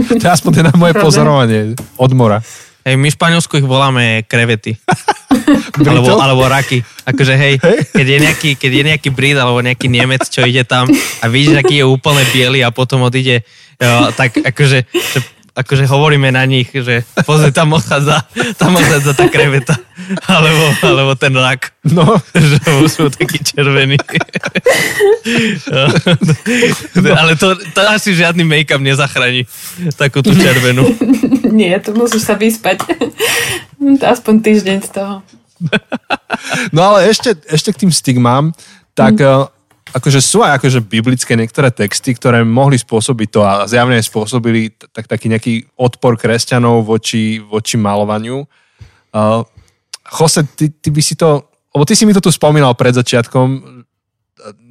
To je aspoň teda moje pozorovanie od mora. Hej, my v Španielsku ich voláme krevety. Alebo raky. Akože hej, keď je nejaký Brit alebo nejaký Nemec, čo ide tam a vidíš, aký je úplne biely a potom odíde, tak akože hovoríme na nich, že pozri, tam odchádza tá kreveta. Alebo ten rak. No. Že sú takí červení. Ale to asi žiadny make-up nezachráni takú tú červenú. Nie, to musíš sa vyspať. Aspoň týždeň z toho. No ale ešte k tým stigmám, tak akože sú aj akože biblické niektoré texty, ktoré mohli spôsobiť to a zjavne spôsobili taký nejaký odpor kresťanov voči malovaniu. Jose, ty by si to, lebo ty si mi to tu spomínal pred začiatkom,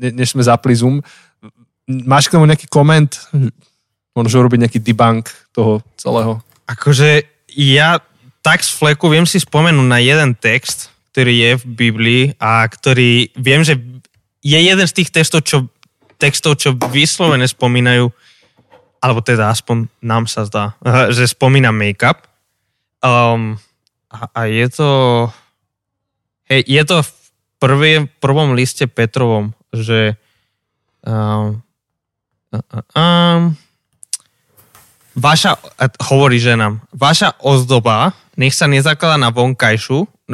než sme zapli Zoom. Máš k tomu nejaký koment? Môžeš urobiť nejaký debunk toho celého? Akože ja tak z fleku viem si spomenúť na jeden text, ktorý je v Biblii a ktorý viem, že je jeden z tých textov, čo vyslovene spomínajú, alebo teda aspoň nám sa zdá, že spomína make-up. A je to... Hej, je to v prvom liste Petrovom, že... hovorí ženám, vaša ozdoba nech sa nezakladá na vonkajšku,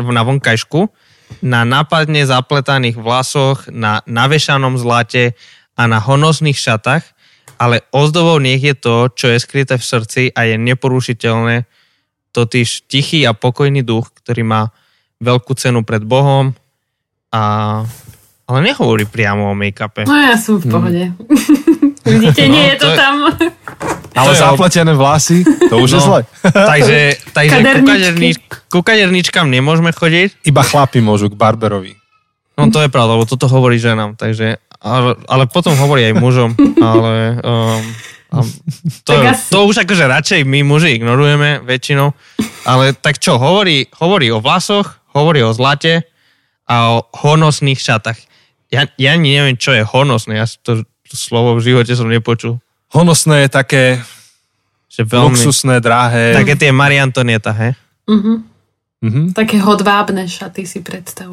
na nápadne zapletaných vlasoch, na navešanom zlate a na honosných šatách, ale ozdobou nech je to, čo je skryté v srdci a je neporušiteľné, totiž tichý a pokojný duch, ktorý má veľkú cenu pred Bohom ale nehovorí priamo o make-upe. No ja som v pohode. Vidíte, nie je to tam... Ale zapletené vlasy, to už je zle. Takže ku kaderničkám nemôžeme chodiť. Iba chlapi môžu, k barberovi. No to je pravda, lebo toto hovorí ženám, takže, ale potom hovorí aj mužom. Ale to už akože radšej my muži ignorujeme väčšinou. Ale tak čo, hovorí o vlasoch, hovorí o zlate a o honosných šatách. Ja neviem, čo je honosné, ja to slovo v živote som nepočul. Honosné je také, že veľmi luxusné, drahé. Také tie Mariantonieta, he? Také hodvábne šaty si predstav.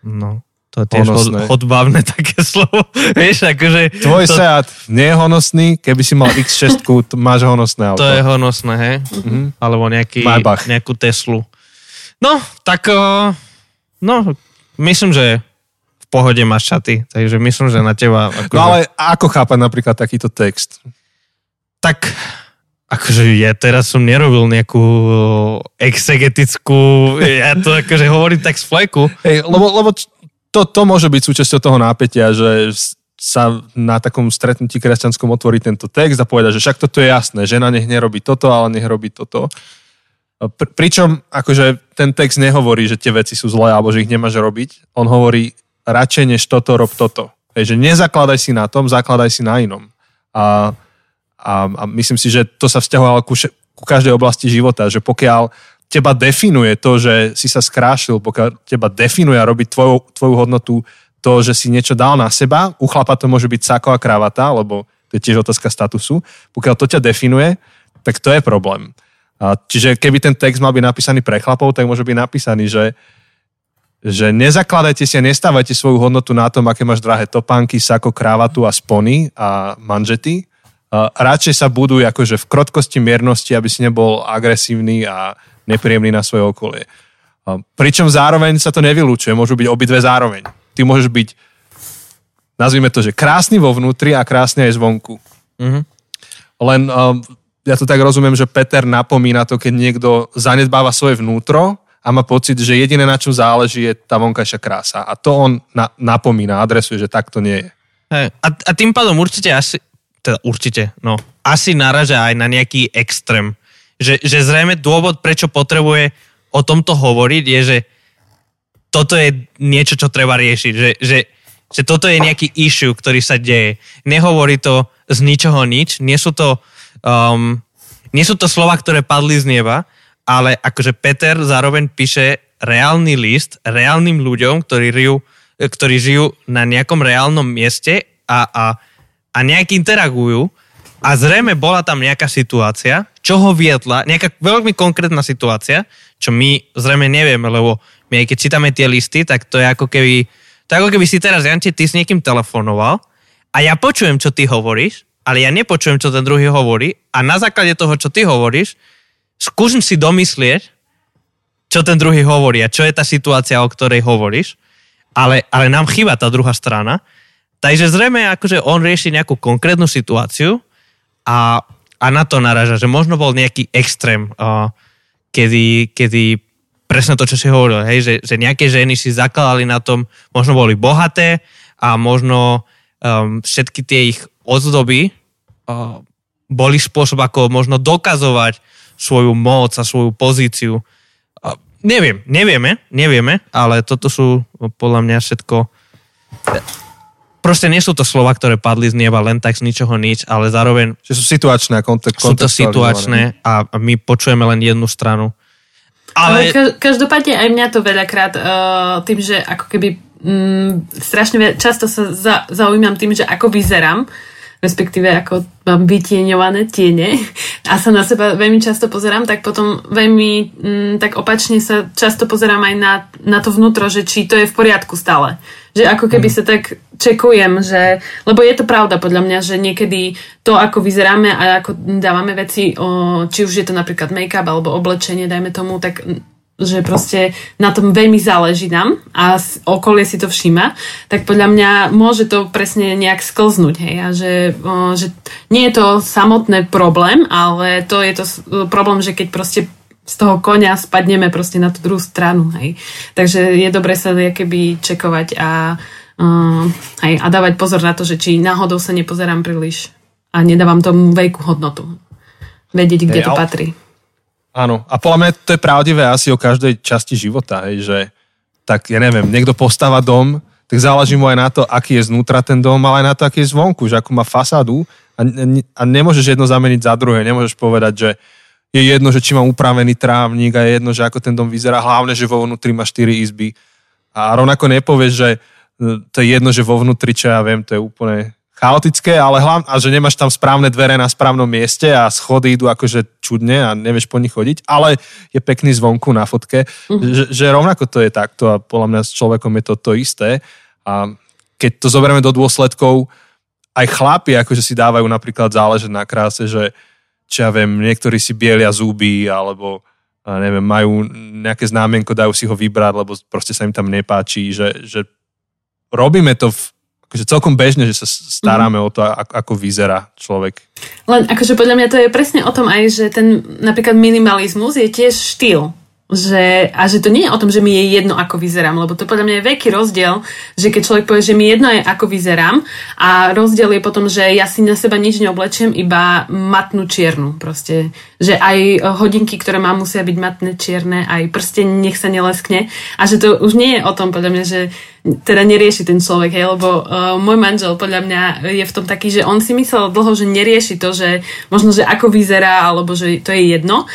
No, to je tiež hodvábne také slovo. Vieš, akože... Tvoj Seat nie je honosný, keby si mal X6, máš honosné auto. To je honosné, he? Alebo nejakú Teslu. No, tak... myslím, že... pohode máš šaty, takže myslím, že na teba... Akože... No ale ako chápať napríklad takýto text? Tak Akože ja teraz som nerobil nejakú exegetickú, ja to akože hovorím tak z fleku. Hej, lebo to môže byť súčasťou toho nápätia, že sa na takom stretnutí kresťanskom otvorí tento text a poveda, že však toto je jasné, žena nech nerobí toto, ale nech robí toto. Pričom akože ten text nehovorí, že tie veci sú zlé alebo že ich nemáš robiť. On hovorí, radšej než toto, rob toto. Hej, že nezakladaj si na tom, zakladaj si na inom. A myslím si, že to sa vzťahovalo ku každej oblasti života, že pokiaľ teba definuje to, že si sa skrášil, pokiaľ teba definuje a robí tvoju hodnotu to, že si niečo dal na seba, u chlapa to môže byť sako a kravata, lebo to je tiež otázka statusu, pokiaľ to ťa definuje, tak to je problém. Čiže keby ten text mal byť napísaný pre chlapov, tak môže byť napísaný, že nezakladajte si a nestávajte svoju hodnotu na tom, aké máš drahé topánky, sako, kravatu a spony a manžety. Radšej sa buduj akože v krotkosti, miernosti, aby si nebol agresívny a nepríjemný na svoje okolie. Pričom zároveň sa to nevylučuje, môžu byť obidve zároveň. Ty môžeš byť, nazvime to, že krásny vo vnútri a krásny aj zvonku. Mm-hmm. Len ja to tak rozumiem, že Peter napomína to, keď niekto zanedbáva svoje vnútro a má pocit, že jediné, na čom záleží, je tá vonkajšia krása. A to on napomína, adresuje, že tak to nie je. Hey, a tým pádom asi naraža aj na nejaký extrém. Že zrejme dôvod, prečo potrebuje o tomto hovoriť, je, že toto je niečo, čo treba riešiť. Že toto je nejaký issue, ktorý sa deje. Nehovorí to z ničoho nič. Nie sú to slova, ktoré padli z neba, ale akože Peter zároveň píše reálny list reálnym ľuďom, ktorí žijú na nejakom reálnom mieste a nejak interagujú a zrejme bola tam nejaká situácia, čo ho viedla, nejaká veľmi konkrétna situácia, čo my zrejme nevieme, lebo my keď čítame tie listy, tak to je ako keby si teraz, Janče, ty s niekým telefonoval a ja počujem, čo ty hovoríš, ale ja nepočujem, čo ten druhý hovorí a na základe toho, čo ty hovoríš, skúsim si domyslieť, čo ten druhý hovorí a čo je tá situácia, o ktorej hovoríš, ale nám chýba tá druhá strana. Takže zrejme, akože on rieši nejakú konkrétnu situáciu a na to naráža, že možno bol nejaký extrém, kedy presne to, čo si hovoril, hej, že nejaké ženy si zakladali na tom, možno boli bohaté a možno všetky tie ich ozdoby boli spôsob, ako možno dokazovať svoju moc a svoju pozíciu. Nevieme, ale toto sú podľa mňa všetko... Proste nie sú to slova, ktoré padli z nieba len tak z ničoho nič, ale zároveň... Že sú situačné a kontextuálne. Sú to situačné a my počujeme len jednu stranu. Ale každopádne aj mňa to veľakrát tým, že ako keby strašne často sa zaujímam tým, že ako vyzerám, respektíve ako mám vytieňované tiene a sa na seba veľmi často pozerám, tak potom veľmi tak opačne sa často pozerám aj na to vnútro, že či to je v poriadku stále. Že ako keby sa tak čekujem, že, lebo je to pravda podľa mňa, že niekedy to, ako vyzeráme a ako dávame veci, či už je to napríklad make-up alebo oblečenie, dajme tomu, tak že proste na tom veľmi záleží nám a okolie si to všíma, tak podľa mňa môže to presne nejak sklznúť, hej, a že nie je to samotný problém, ale to je to problém, že keď proste z toho konia spadneme proste na tú druhú stranu, hej. Takže je dobre sa keby čekovať a dávať pozor na to, že či náhodou sa nepozerám príliš a nedávam tomu veľkú hodnotu. Vedieť, kde to patrí. Áno, a podľa mňa to je pravdivé asi o každej časti života, hej, že tak, ja neviem, niekto postáva dom, tak záleží mu aj na to, aký je znútra ten dom, ale aj na to, aký je zvonku, že akú má fasádu a nemôžeš jedno zameniť za druhé, nemôžeš povedať, že je jedno, že či mám upravený trávnik a je jedno, že ako ten dom vyzerá, hlavne, že vo vnútri má 4 izby a rovnako nepovieš, že to je jedno, že vo vnútri, čo ja viem, to je úplne... chaotické, ale hlavne, a že nemáš tam správne dvere na správnom mieste a schody idú akože čudne a nevieš po nich chodiť, ale je pekný zvonku na fotke, že rovnako to je takto a podľa mňa s človekom je to isté a keď to zoberieme do dôsledkov, aj chlapi akože si dávajú napríklad záležať na kráse, že čo ja viem, niektorí si bielia zuby alebo neviem, majú nejaké znamienko, dajú si ho vybrať, lebo proste sa im tam nepáči, že robíme to v akože celkom bežne, že sa staráme o to, ako vyzerá človek. Len akože podľa mňa to je presne o tom aj, že ten napríklad minimalizmus je tiež štýl. Že to nie je o tom, že mi je jedno, ako vyzerám, lebo to podľa mňa je veľký rozdiel, že keď človek povie, že mi jedno je, ako vyzerám, a rozdiel je potom, že ja si na seba nič neoblečiem, iba matnú čiernu proste. Že aj hodinky, ktoré mám, musia byť matné, čierne, aj prsteň nech sa neleskne. A že to už nie je o tom, podľa mňa, že teda nerieši ten človek, hej, lebo môj manžel podľa mňa je v tom taký, že on si myslel dlho, že nerieši to, že možno, že ako vyzerá, alebo že to je jedno,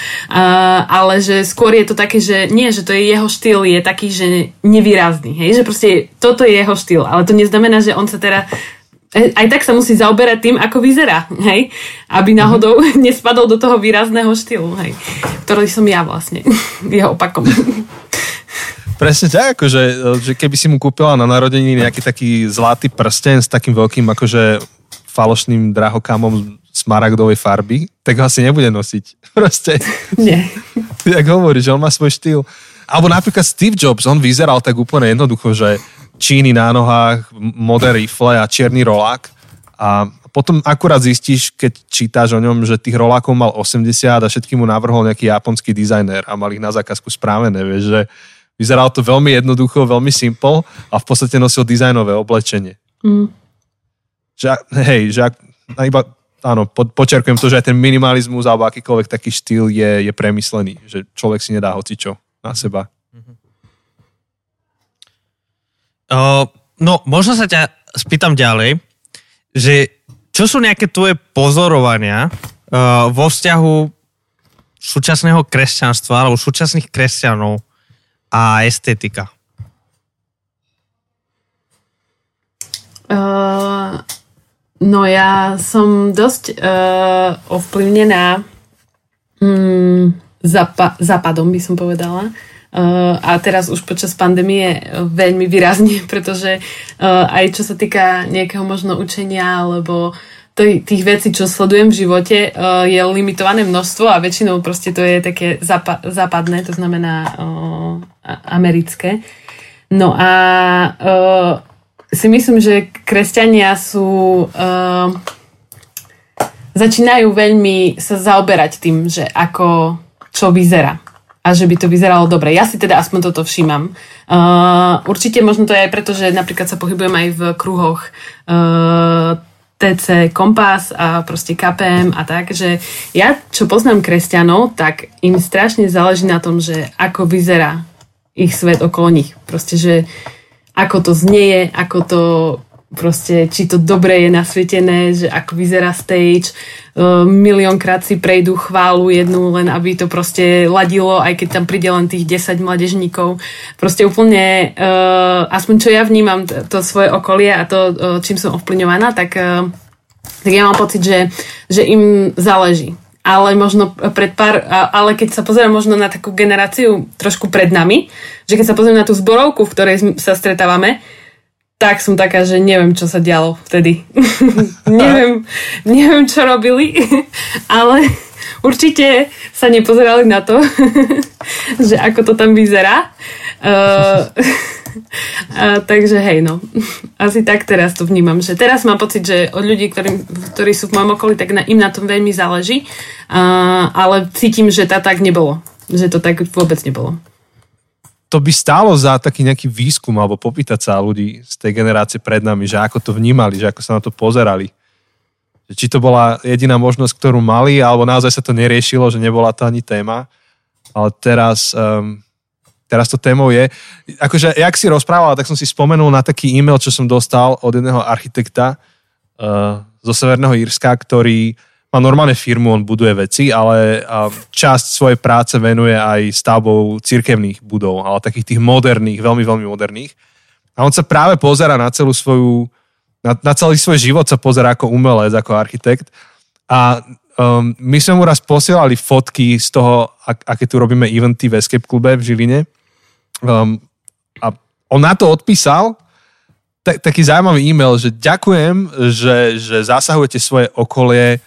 ale že skôr je to také, že nie, že to je jeho štýl, je taký, že nevýrazný, hej, že proste toto je jeho štýl, ale to neznamená, že on sa teda aj tak sa musí zaoberať tým, ako vyzerá, hej, aby náhodou nespadol do toho výrazného štýlu, hej, ktorý som ja vlastne, jeho opakom. Presne tak, akože, že keby si mu kúpila na narodení nejaký taký zlatý prsteň s takým veľkým akože falošným drahokamom smaragdovej farby, tak ho asi nebude nosiť. Proste. Nie. Jak hovoríš, on má svoj štýl. Alebo napríklad Steve Jobs, on vyzeral tak úplne jednoducho, že číny na nohách, modré rifle a čierny rolák. A potom akurát zistíš, keď čítaš o ňom, že tých rolákov mal 80 a všetkým mu navrhol nejaký japonský dizajner a mal ich na zákazku správené, vieš, že vyzeral to veľmi jednoducho, veľmi simple a v podstate nosil dizajnové oblečenie. Mm. Že, hej, že iba, áno, počerkujem to, že aj ten minimalizmus alebo akýkoľvek taký štýl je premyslený, že človek si nedá hocičo na seba. Mm-hmm. No, možno sa ťa spýtam ďalej, že čo sú nejaké tvoje pozorovania vo vzťahu súčasného kresťanstva alebo súčasných kresťanov a estetika? No ja som dosť ovplyvnená západom, by som povedala. A teraz už počas pandémie veľmi výrazne, pretože aj čo sa týka nejakého možno učenia alebo tých vecí, čo sledujem v živote, je limitované množstvo a väčšinou proste to je také západné, to znamená americké. No a si myslím, že kresťania sú začínajú veľmi sa zaoberať tým, že ako čo vyzerá a že by to vyzeralo dobre. Ja si teda aspoň toto všímam. Určite možno to je aj preto, že napríklad sa pohybujem aj v kruhoch TC Kompás a proste KPM a tak, že ja, čo poznám kresťanov, tak im strašne záleží na tom, že ako vyzerá ich svet okolo nich. Proste, že ako to znieje, ako to proste, či to dobre je nasvietené, že ako vyzerá stage, miliónkrát si prejdú chválu jednu, len aby to proste ladilo, aj keď tam príde len tých 10 mládežníkov. Proste úplne, aspoň čo ja vnímam to svoje okolie a to, čím som ovplyvňovaná, tak ja mám pocit, že im záleží. Ale možno ale keď sa pozerám možno na takú generáciu trošku pred nami, že keď sa pozerám na tú zborovku, v ktorej sa stretávame, tak som taká, že neviem, čo sa dialo vtedy. neviem, čo robili, ale určite sa nepozerali na to, že ako to tam vyzerá. Takže hej, no. Asi tak teraz to vnímam, že teraz mám pocit, že od ľudí, ktorí sú v mojom okolí, tak im na tom veľmi záleží, ale cítim, že tak nebolo. Že to tak vôbec nebolo. To by stálo za taký nejaký výskum alebo popýtať sa ľudí z tej generácie pred nami, že ako to vnímali, že ako sa na to pozerali. Či to bola jediná možnosť, ktorú mali, alebo naozaj sa to neriešilo, že nebola to ani téma. Ale teraz to témou je. Akože, jak si rozprávala, tak som si spomenul na taký e-mail, čo som dostal od jedného architekta zo Severného Írska, ktorý má normálne firmu, on buduje veci, ale časť svojej práce venuje aj stavbou cirkevných budov, ale takých tých moderných, veľmi, veľmi moderných. A on sa práve pozerá na na celý svoj život sa pozerá ako umelec, ako architekt. A my sme mu raz posielali fotky z toho, aké tu robíme eventy v Escape klube v Žiline. A on na to odpísal taký zaujímavý e-mail, že ďakujem, že zasahujete svoje okolie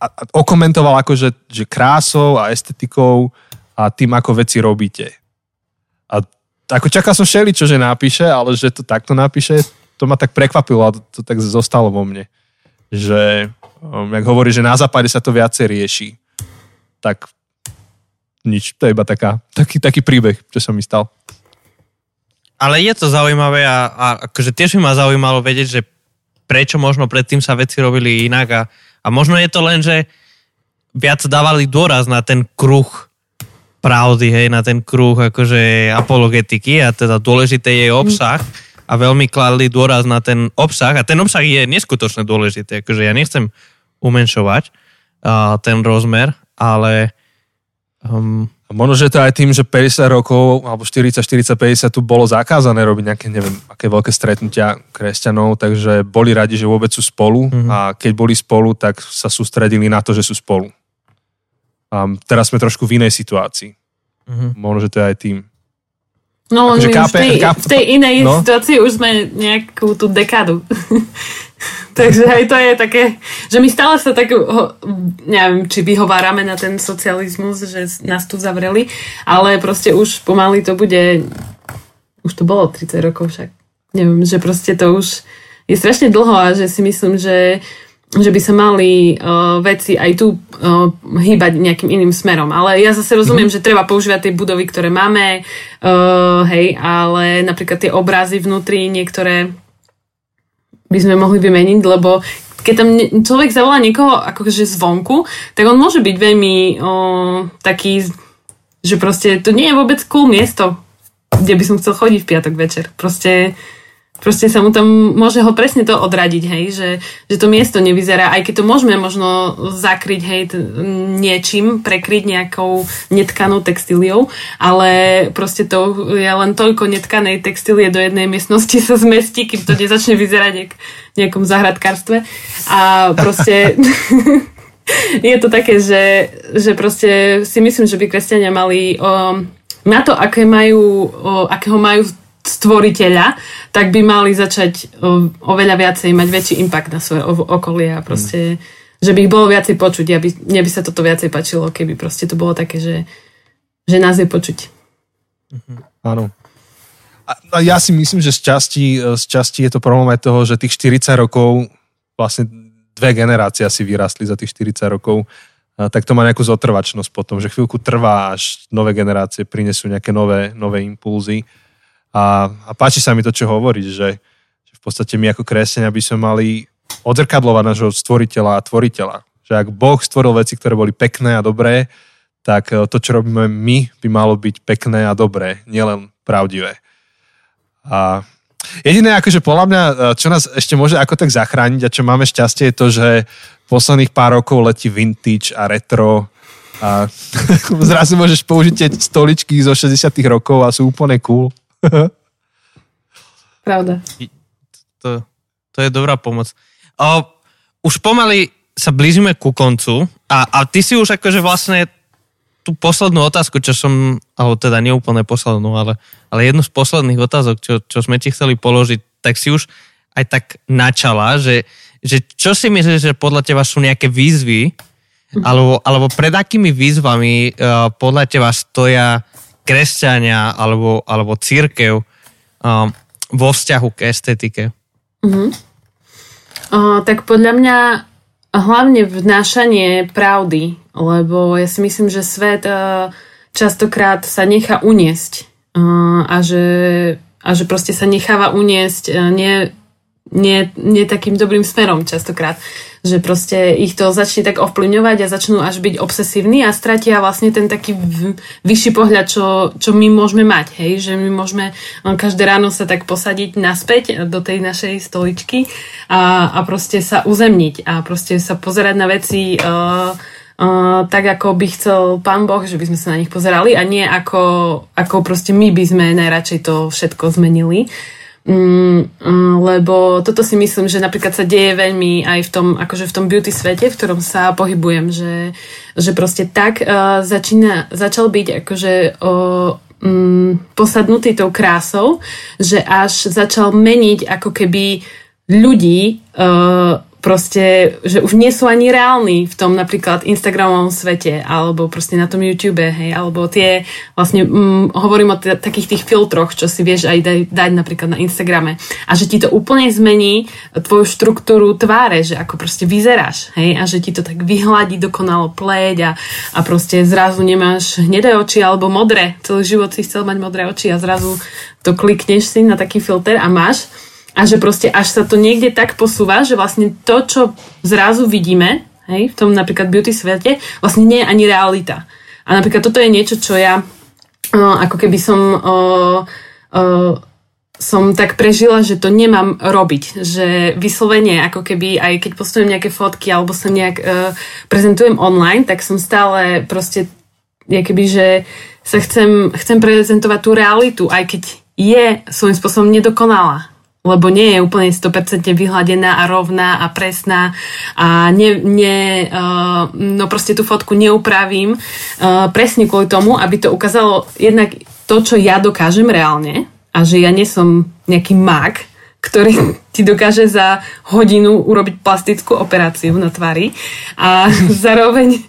a okomentoval akože že krásou a estetikou a tým, ako veci robíte. A ako čakal som všeličo, že napíše, ale že to takto napíše, to ma tak prekvapilo a to tak zostalo vo mne. Že, jak hovorí, že na západe sa to viacej rieši. Tak nič, to je iba taký príbeh, čo sa mi stal. Ale je to zaujímavé a akože tiež by ma zaujímalo vedieť, že prečo možno predtým sa veci robili inak a možno je to len, že viac dávali dôraz na ten kruh pravdy, hej, na ten kruh akože apologetiky a teda dôležité je obsah a veľmi kladli dôraz na ten obsah a ten obsah je neskutočne dôležitý, akože ja nechcem umenšovať ten rozmer, ale... A možno, že to aj tým, že 50 rokov, alebo 40, 40, 50 tu bolo zakázané robiť nejaké, neviem, aké veľké stretnutia kresťanov, takže boli radi, že vôbec sú spolu a keď boli spolu, tak sa sústredili na to, že sú spolu. A teraz sme trošku v inej situácii. Možno, že to je aj tým. No, akože v tej inej situácii už sme nejakú tú dekádu. Takže aj to je také, že my stále sa tak, neviem, či vyhovárame na ten socializmus, že nás tu zavreli, ale proste už pomaly to bude, už to bolo 30 rokov však, neviem, že proste to už je strašne dlho a že si myslím, že by sa mali veci aj tu hýbať nejakým iným smerom. Ale ja zase rozumiem, že treba používať tie budovy, ktoré máme, hej, ale napríklad tie obrazy vnútri niektoré by sme mohli vymeniť, lebo keď tam človek zavolá niekoho akože zvonku, tak on môže byť veľmi taký, že proste to nie je vôbec cool miesto, kde by som chcel chodiť v piatok večer. Proste sa mu tam môže ho presne to odradiť, hej, že to miesto nevyzerá, aj keď to môžeme možno zakryť, hej, niečím, prekryť nejakou netkanou textíliou, ale proste to je len toľko netkanej textílie do jednej miestnosti sa zmestí, kým to nezačne vyzerať nejakom záhradkárstve. A proste je to také, že proste si myslím, že by kresťania mali na to, akého majú stvoriteľa, tak by mali začať oveľa viacej mať väčší impact na svoje okolie a proste, že by ich bolo viacej počuť. Mne by sa toto viacej páčilo, keby proste to bolo také, že nás je počuť. Áno. A ja si myslím, že z časti je to problém aj toho, že tých 40 rokov, vlastne dve generácie asi vyrastli za tých 40 rokov, tak to má nejakú zotrvačnosť potom, že chvíľku trvá, až nové generácie prinesú nejaké nové impulzy. A páči sa mi to, čo hovoríš, že v podstate my ako kresťania by sme mali odzrkadlovať nášho stvoriteľa a tvoriteľa. Že ak Boh stvoril veci, ktoré boli pekné a dobré, tak to, čo robíme my, by malo byť pekné a dobré, nielen pravdivé. A jediné, akože podľa mňa, čo nás ešte môže ako tak zachrániť a čo máme šťastie, je to, že posledných pár rokov letí vintage a retro a zrazu môžeš použiť tie stoličky zo 60 rokov a sú úplne cool. Pravda. To je dobrá pomoc. Už pomaly sa blížime ku koncu a ty si už akože vlastne tú poslednú otázku, čo som, alebo teda nie úplne poslednú, ale jednu z posledných otázok, čo sme ti chceli položiť, tak si už aj tak načala, že čo si myslíš, že podľa teba sú nejaké výzvy, alebo pred akými výzvami podľa teba stoja kresťania alebo cirkev vo vzťahu k estetike? Tak podľa mňa hlavne vnášanie pravdy, lebo ja si myslím, že svet častokrát sa nechá uniesť a že proste sa necháva uniesť nie takým dobrým smerom častokrát, že proste ich to začne tak ovplyvňovať a začnú až byť obsesívni a stratia vlastne ten taký vyšší pohľad, čo my môžeme mať, hej, že my môžeme každé ráno sa tak posadiť naspäť do tej našej stoličky a proste sa uzemniť a proste sa pozerať na veci tak, ako by chcel Pán Boh, že by sme sa na nich pozerali a nie ako proste my by sme najradšej to všetko zmenili. Lebo toto si myslím, že napríklad sa deje veľmi aj v tom beauty svete, v ktorom sa pohybujem, že proste tak začal byť akože posadnutý tou krásou, že až začal meniť ako keby ľudí proste, že už nie sú ani reálni v tom napríklad Instagramovom svete alebo proste na tom YouTube, hej, alebo tie vlastne, hovorím o takých tých filtroch, čo si vieš aj dať napríklad na Instagrame a že ti to úplne zmení tvoju štruktúru tváre, že ako proste vyzeráš, hej, a že ti to tak vyhladí dokonalo pleť a proste zrazu nemáš hnedé oči alebo modré, celý život si chcel mať modré oči a zrazu to klikneš si na taký filter a máš. A že proste až sa to niekde tak posúva, že vlastne to, čo zrazu vidíme, hej, v tom napríklad beauty svete, vlastne nie je ani realita. A napríklad toto je niečo, čo ja ako keby som tak prežila, že to nemám robiť. Že vyslovene, ako keby aj keď postujem nejaké fotky alebo sa nejak prezentujem online, tak som stále proste, keby, že sa chcem prezentovať tú realitu, aj keď je svojím spôsobom nedokonalá. Lebo nie je úplne 100% vyhladená a rovná a presná a no proste tú fotku neupravím presne kvôli tomu, aby to ukázalo jednak to, čo ja dokážem reálne a že ja nie som nejaký mák, ktorý ti dokáže za hodinu urobiť plastickú operáciu na tvári a zároveň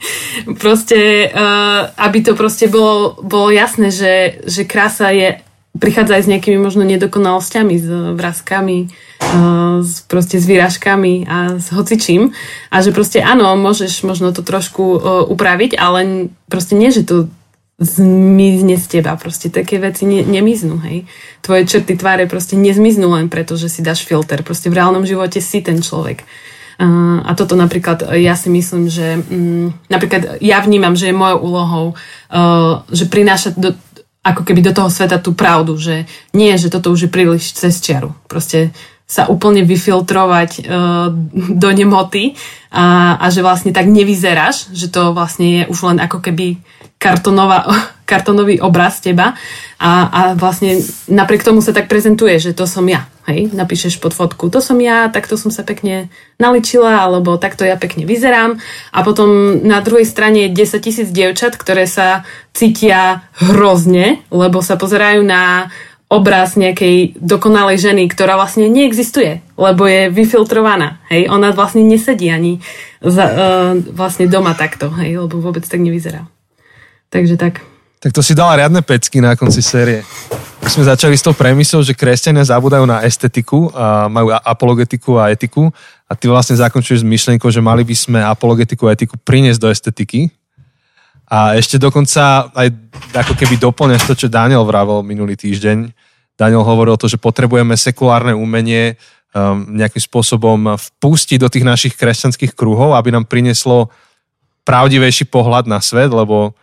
proste, aby to proste bolo jasné, že krása je prichádza aj s nejakými možno nedokonalosťami, s vrázkami, proste s výražkami a s hocičím. A že proste áno, môžeš možno to trošku upraviť, ale proste nie, že to zmizne z teba. Proste také veci nemiznú, hej. Tvoje črty tváre proste nezmiznú len preto, že si dáš filter. Proste v reálnom živote si ten človek. A toto napríklad, ja si myslím, že napríklad ja vnímam, že je mojou úlohou, že prinášať ako keby do toho sveta tú pravdu, že nie, že toto už je príliš cez čiaru. Proste sa úplne vyfiltrovať do nemoty a že vlastne tak nevyzeráš, že to vlastne je už len ako keby kartonový obraz teba a vlastne napriek tomu sa tak prezentuje, že to som ja. Hej, napíšeš pod fotku, to som ja, takto som sa pekne naličila, alebo takto ja pekne vyzerám. A potom na druhej strane je 10 000 dievčat, ktoré sa cítia hrozne, lebo sa pozerajú na obraz nejakej dokonalej ženy, ktorá vlastne neexistuje, lebo je vyfiltrovaná. Hej? Ona vlastne nesedí ani vlastne doma takto, hej? Lebo vôbec tak nevyzerá. Takže tak. Tak to si dala riadne pecky na konci série. My sme začali s tou premisou, že kresťania zabúdajú na estetiku, a majú apologetiku a etiku a ty vlastne zakončuješ s myšlienkou, že mali by sme apologetiku a etiku priniesť do estetiky. A ešte dokonca aj ako keby doplňaš to, čo Daniel vravel minulý týždeň. Daniel hovoril to, že potrebujeme sekulárne umenie nejakým spôsobom vpustiť do tých našich kresťanských kruhov, aby nám prinieslo pravdivejší pohľad na svet, lebo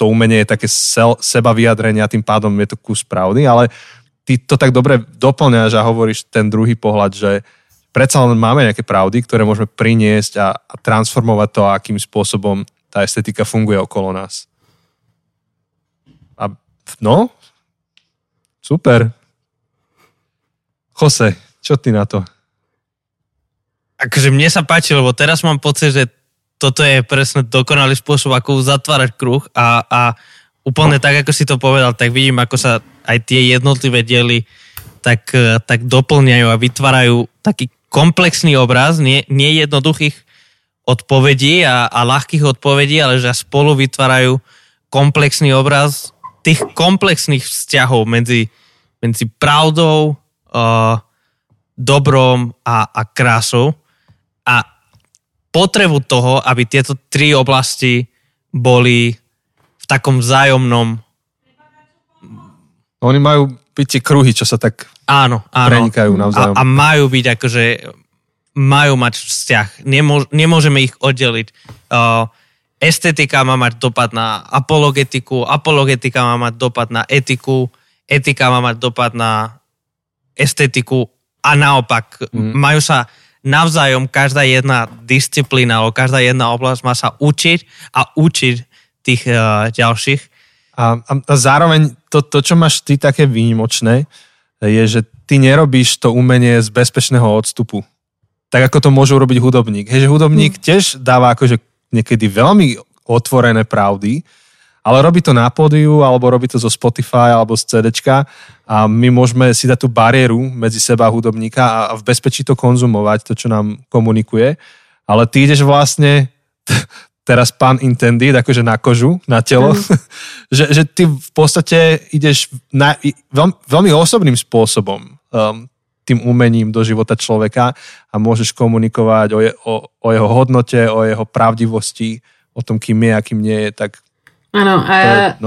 to umenie je také sebavyjadrenie a tým pádom je to kus pravdy, ale ty to tak dobre doplňaš a hovoríš ten druhý pohľad, že predsa len máme nejaké pravdy, ktoré môžeme priniesť a transformovať to, akým spôsobom tá estetika funguje okolo nás. A no, super. Jose, čo ty na to? Akože mne sa páči, lebo teraz mám pocit, že toto je presne dokonalý spôsob, ako zatvárať kruh a úplne tak, ako si to povedal, tak vidím, ako sa aj tie jednotlivé diely tak doplňajú a vytvárajú taký komplexný obraz, nie jednoduchých odpovedí a ľahkých odpovedí, ale že spolu vytvárajú komplexný obraz tých komplexných vzťahov medzi pravdou, dobrom a krásou a potrebu toho, aby tieto tri oblasti boli v takom vzájomnom. Oni majú byť tie kruhy, čo sa tak prenikajú navzájom. A majú byť akože majú mať vzťah. Nemôžeme ich oddeliť. Estetika má mať dopad na apologetiku, apologetika má mať dopad na etiku, etika má mať dopad na estetiku a naopak. Majú sa navzájom každá jedna disciplína alebo každá jedna oblasť má sa učiť a učiť tých ďalších. A zároveň to, čo máš ty také výnimočné, je, že ty nerobíš to umenie z bezpečného odstupu. Tak ako to môže urobiť hudobník. Hej, že hudobník tiež dáva akože niekedy veľmi otvorené pravdy, Ale robí to na pódiu, alebo robí to zo Spotify, alebo z CDčka a my môžeme si dať tú bariéru medzi seba hudobníka a v bezpečí to konzumovať, to, čo nám komunikuje. Ale ty ideš vlastne, teraz pán intended, akože na kožu, na telo, že ty v podstate ideš veľmi osobným spôsobom tým umením do života človeka a môžeš komunikovať o jeho hodnote, o jeho pravdivosti, o tom, kým je a kým nie je, tak... Áno,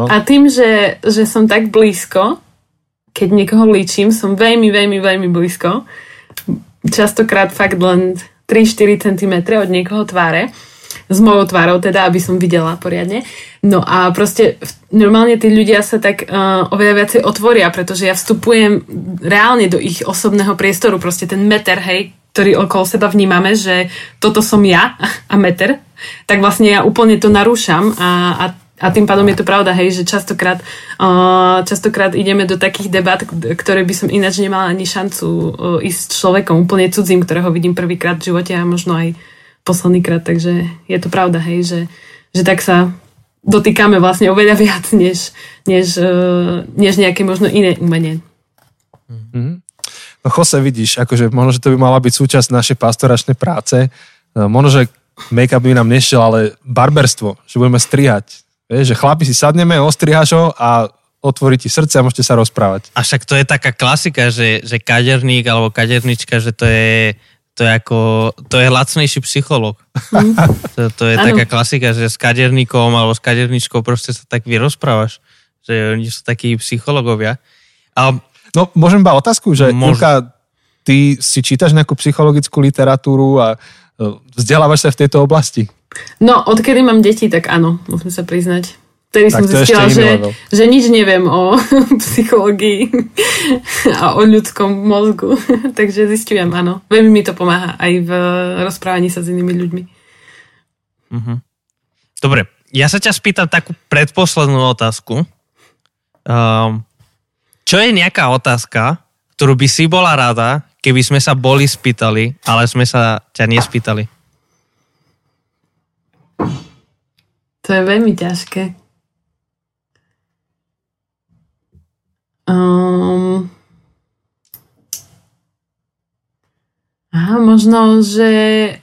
a tým, že som tak blízko, keď niekoho líčim, som veľmi, veľmi, veľmi blízko. Častokrát fakt len 3-4 cm od niekoho tváre. S mojou tvárou teda, aby som videla poriadne. No a proste normálne tí ľudia sa tak oveľa viacej otvoria, pretože ja vstupujem reálne do ich osobného priestoru. Proste ten meter, hej, ktorý okolo seba vnímame, že toto som ja a meter, tak vlastne ja úplne to narúšam a tým pádom je to pravda, hej, že častokrát ideme do takých debát, ktoré by som ináč nemala ani šancu ísť s človekom úplne cudzím, ktorého vidím prvýkrát v živote a možno aj poslednýkrát, takže je to pravda, hej, že tak sa dotýkame vlastne oveľa viac, než nejaké možno iné umenie. Mm-hmm. No Jose, vidíš, akože možno, že to by mala byť súčasť našej pastoračnej práce. Možno, že make-up by nám nešiel, ale barberstvo, že budeme strihať. Vieš, že chlapi si sadneme, ostriháš ho a otvorí ti srdce a môžete sa rozprávať. A však to je taká klasika, že kaderník alebo kadernička, že to je ako, to je lacnejší psychológ. To je taká klasika, že s kaderníkom alebo s kaderničkou proste sa tak vyrozprávaš, že oni sú takí psychológovia. A... No, môžem iba otázku, že Júka, ty si čítaš nejakú psychologickú literatúru a vzdelávaš sa v tejto oblasti? No, odkedy mám deti, tak áno, musím sa priznať. Vtedy som zistila, že nič neviem o psychológii a o ľudskom mozgu. Takže zistujem, áno. Veľmi mi to pomáha aj v rozprávaní sa s inými ľuďmi. Uh-huh. Dobre, ja sa ťa spýtam takú predposlednú otázku. Čo je nejaká otázka, ktorú by si bola rada, keby sme sa boli spýtali, ale sme sa ťa nespýtali? To je veľmi ťažké. Možno, že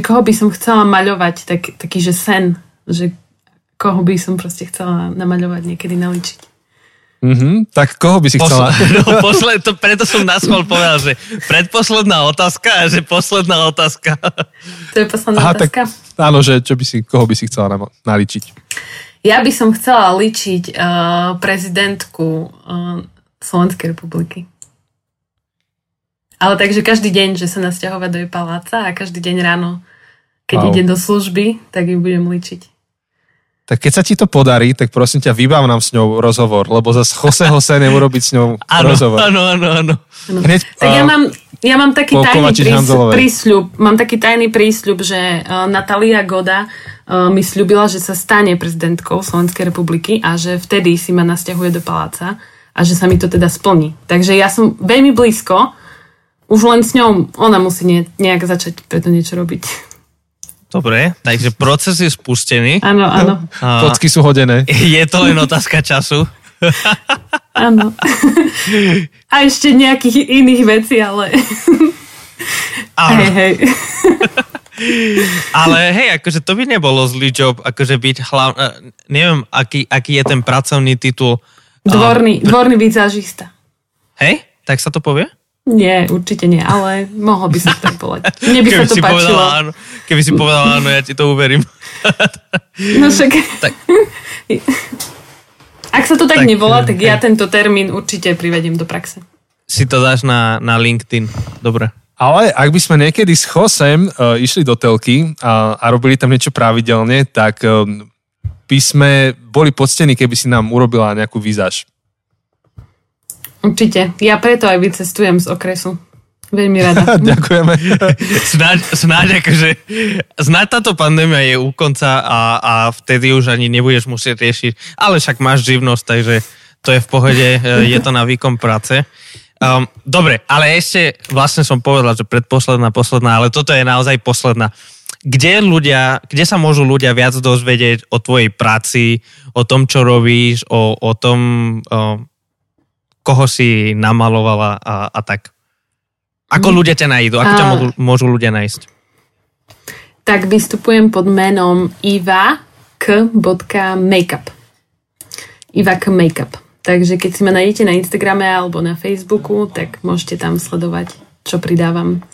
koho by som chcela maľovať, taký, že sen, že koho by som proste chcela namaľovať, niekedy naličiť. Mm-hmm, tak koho by si chcela? Preto som naschvál povedal, že predposledná otázka a že posledná otázka. To je posledná otázka? Tak, áno, že koho by si chcela naličiť? Ja by som chcela ličiť prezidentku Slovenskej republiky. Ale takže každý deň, že sa nasťahovať do jej paláca a každý deň ráno, keď idem do služby, tak ju budem ličiť. Tak keď sa ti to podarí, tak prosím ťa, vybav nám s ňou rozhovor, lebo zase Joseho sa neurobiť s ňou rozhovor. Áno. Tak ja mám taký tajný prísľub. Mám taký tajný prísľub, že Natália Goda mi sľubila, že sa stane prezidentkou Slovenskej republiky a že vtedy si ma nasťahuje do paláca a že sa mi to teda splní. Takže ja som veľmi blízko, už len s ňou, ona musí nejak začať preto niečo robiť. Dobre, takže proces je spustený. Áno. Kocky sú hodené. Je to len otázka času. Áno. A ešte nejakých iných vecí, ale... Hej. Ale hej, akože to by nebolo zlý job, akože byť neviem, aký je ten pracovný titul. Dvorný výzažista. Hej, tak sa to povie? Nie, určite nie, ale mohol by som to povedať. Mne by sa to páčilo. Keby si povedala áno, ja ti to uverím. No však... Tak. Ak sa to tak nevolá, tak ja tento termín určite privediem do praxe. Si to dáš na LinkedIn, dobre. Ale ak by sme niekedy s Josem išli do telky a robili tam niečo pravidelne, tak by sme boli poctení, keby si nám urobila nejakú výzaž. Určite. Ja preto aj vycestujem z okresu. Veľmi rada. Ďakujeme. Snáď táto pandémia je u konca a vtedy už ani nebudeš musieť riešiť. Ale však máš živnosť, takže to je v pohode. Je to na výkon práce. Dobre, ale ešte vlastne som povedal, že predposledná, posledná, ale toto je naozaj posledná. Kde sa môžu ľudia viac dozvedieť o tvojej práci, o tom, čo robíš, o tom, koho si namalovala a tak? Ako ľudia ťa nájdu? Ako ťa môžu ľudia nájsť? Tak vystupujem pod menom Iva k.makeup. Iva k.makeup. Takže keď si ma nájdete na Instagrame alebo na Facebooku, tak môžete tam sledovať, čo pridávam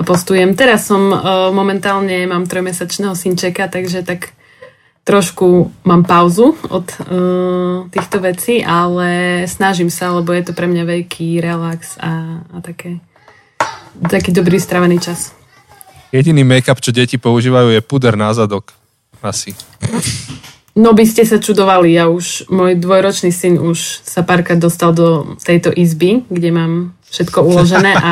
a postujem. Teraz som momentálne, mám 3-mesačného synčeka, takže tak trošku mám pauzu od týchto vecí, ale snažím sa, lebo je to pre mňa veľký relax a taký dobrý strávený čas. Jediný make-up, čo deti používajú, je puder na zadok. Asi. No by ste sa čudovali, môj dvojročný syn už sa párkrát dostal do tejto izby, kde mám všetko uložené a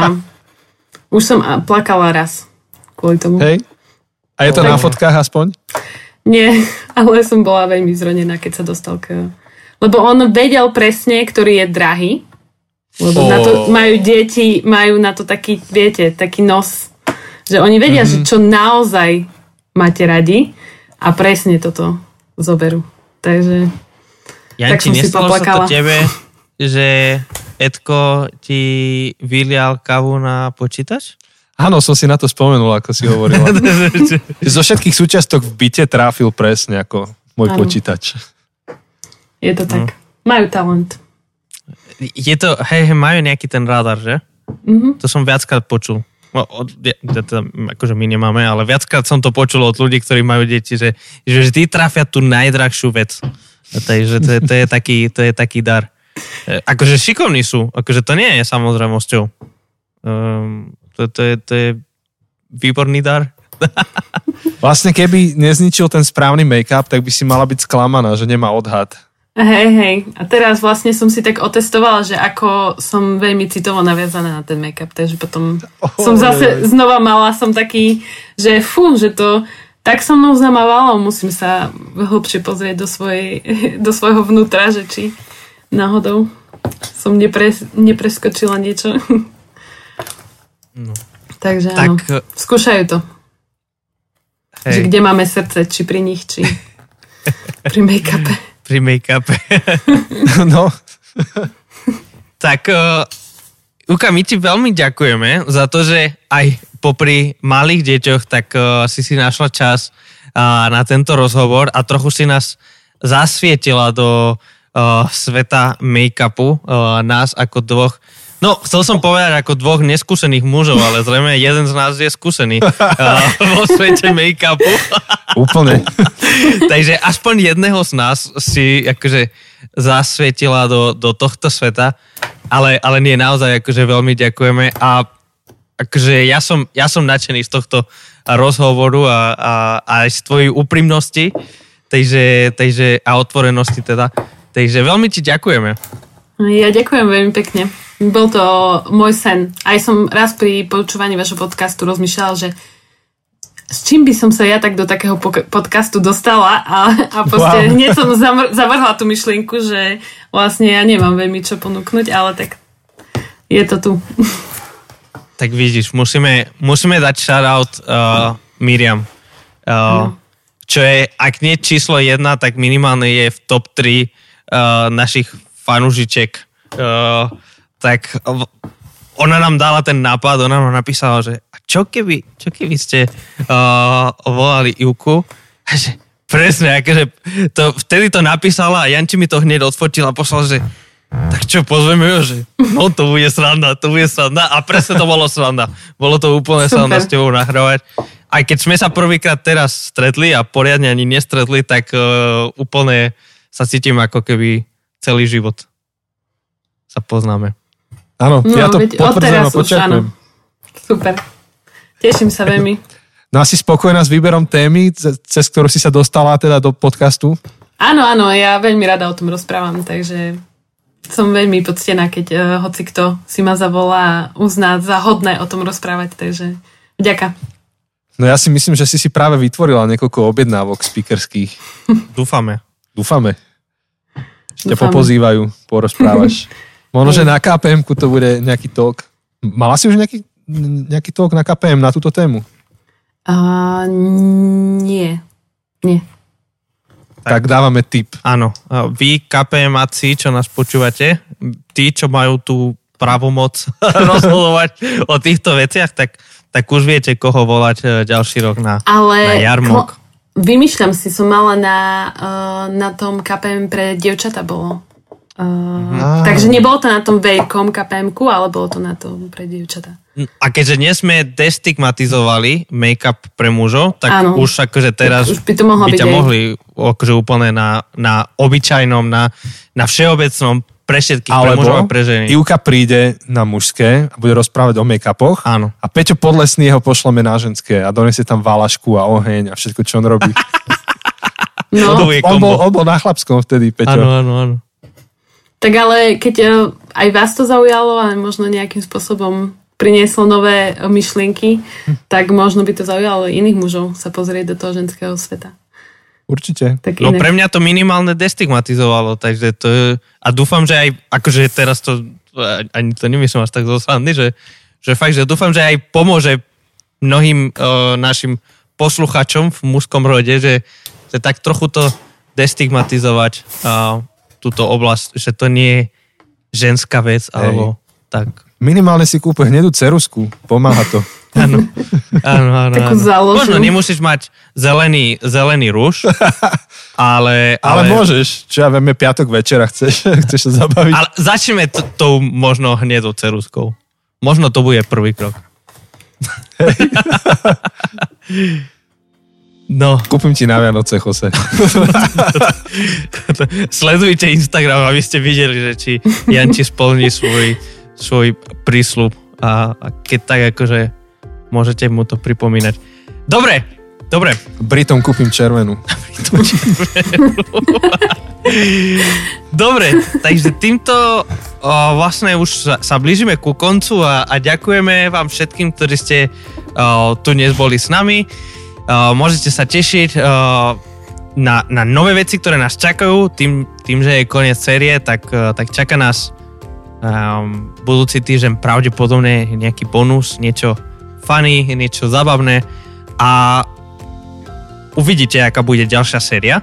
už som plakala raz kvôli tomu. Hej. A je to na fotkách aspoň? Nie, ale som bola veľmi zronená, keď sa dostal k... Lebo on vedel presne, ktorý je drahý. Lebo na to majú deti, majú na to taký, viete, taký nos... Že oni vedia, že čo naozaj máte radi a presne toto zoberú. Takže tak som si poplakala. Sa to tebe, že Edko ti vylial kávu na počítač? Áno, som si na to spomenul, ako si hovorila. Zo všetkých súčiastok v byte tráfil presne ako môj počítač. Je to tak. Majú talent. Je to, majú nejaký ten radar, že? To som viackrát počul. No, akože my nemáme, ale viackrát som to počul od ľudí, ktorí majú deti, že vždy trafia tú najdrahšiu vec. Takže to je taký dar. Akože šikovní sú, akože to nie je samozrejmosťou. To je výborný dar. Vlastne keby nezničil ten správny make-up, tak by si mala byť sklamaná, že nemá odhad. Hej. A teraz vlastne som si tak otestovala, že ako som veľmi citovo naviazaná na ten make-up, takže potom som zase znova mala som taký, že že to tak so mnou zamávalo, musím sa hlbšie pozrieť do svojho vnútra, že či náhodou som nepreskočila niečo. No. Takže áno, skúšajú to. Že kde máme srdce, či pri nich, či pri make-upe. Pri make-upe. No. Tak, Uka, my ti veľmi ďakujeme za to, že aj popri malých deťoch, tak si našla čas na tento rozhovor a trochu si nás zasvietila do sveta make-upu, nás ako dvoch. No, chcel som povedať ako dvoch neskúsených mužov, ale zrejme jeden z nás je skúsený vo svete make-upu. Úplne. Takže aspoň jedného z nás si akože zasvietila do tohto sveta, ale nie, naozaj akože veľmi ďakujeme a akože ja som nadšený z tohto rozhovoru a aj z tvojej úprimnosti a otvorenosti teda. Takže veľmi ti ďakujeme. Ja ďakujem veľmi pekne. Bol to môj sen. Aj som raz pri počúvaní vašho podcastu rozmýšľala, že s čím by som sa ja tak do takého podcastu dostala a proste hneď som zavrhla tú myšlienku, že vlastne ja nemám veľmi čo ponúknuť, ale tak je to tu. Tak vidíš, musíme dať shoutout Miriam. Čo je, ak nie číslo 1, tak minimálne je v top 3 našich fanúžiček. Tak ona nám dala ten nápad, ona nám napísala, že čo keby ste volali Ivku? A že presne, akože vtedy to napísala a Janči mi to hneď odfotil a poslal, že tak čo, pozveme ju, že no to bude sranda a presne to bolo sranda. Bolo to úplne sranda s tebou nahrávať. Aj keď sme sa prvýkrát teraz stretli a poriadne ani nestretli, tak úplne sa cítim ako keby celý život sa poznáme. Áno, ja to potvrdzujem a počiarkujem. Super. Teším sa veľmi. No a si spokojná s výberom témy, cez ktorú si sa dostala teda do podcastu? Áno, ja veľmi rada o tom rozprávam, takže som veľmi poctená, keď hoci kto si ma zavolá a uzná za hodné o tom rozprávať, takže vďaka. No ja si myslím, že si práve vytvorila niekoľko objednávok speakerských. Dúfame. Ešte popozývajú, porozprávaš. Možno, že na KPM-ku to bude nejaký talk. Mala si už nejaký talk na KPM na túto tému? Nie. Tak dávame tip. Áno. Vy, KPMáci, čo nás počúvate, tí, čo majú tú pravomoc rozhodovať o týchto veciach, tak už viete, koho volať ďalší rok na jarmok. Vymýšľam si, som mala na tom KPM pre dievčata bolo. Takže nebolo to na tom veľkom KPM-ku, ale bolo to na tom pre dievčatá. A keďže nie sme destigmatizovali make-up pre mužov, tak áno, už akože teraz už by to mohlo by byť ťa aj mohli akože úplne na obyčajnom, na všeobecnom pre všetkých, pre mužov a pre ženy. Ivka príde na mužské a bude rozprávať o make-upoch. Áno. A Peťo Podlesný ho pošleme na ženské a donesie tam valašku a oheň a všetko, čo on robí. No. On bol na chlapskom vtedy, Peťo. Áno. Tak ale keď aj vás to zaujalo a možno nejakým spôsobom prinieslo nové myšlienky, tak možno by to zaujalo iných mužov sa pozrieť do toho ženského sveta. Určite. No pre mňa to minimálne destigmatizovalo, takže to je, a dúfam, že aj, akože teraz to, ani to nemyslím až tak zoslandy, že fakt, že dúfam, že aj pomôže mnohým našim posluchačom v mužskom rode, že tak trochu to destigmatizovať túto oblasť, že to nie je ženská vec, alebo tak. Minimálne si kúpe hnedú ceruzku, pomáha to. Áno. Takú záložu. Možno nemusíš mať zelený ruž, ale môžeš, čo ja viem, je piatok večera, chceš sa zabaviť. Ale začneme tou možno hnedou ceruzkou. Možno to bude prvý krok. No. Kúpim ti na Vianoce, Jose. Sledujte Instagram, aby ste videli, že či Janči splní svoj prísľub a keď tak akože môžete mu to pripomínať. Dobre. Britom kúpim červenú. Dobre, takže týmto vlastne už sa blížime ku koncu a ďakujeme vám všetkým, ktorí ste tu dnes boli s nami. Môžete sa tešiť na nové veci, ktoré nás čakajú. Tým že je koniec série, tak čaká nás budúci týždeň pravdepodobne nejaký bonus, niečo funny, niečo zabavné a uvidíte, aká bude ďalšia séria.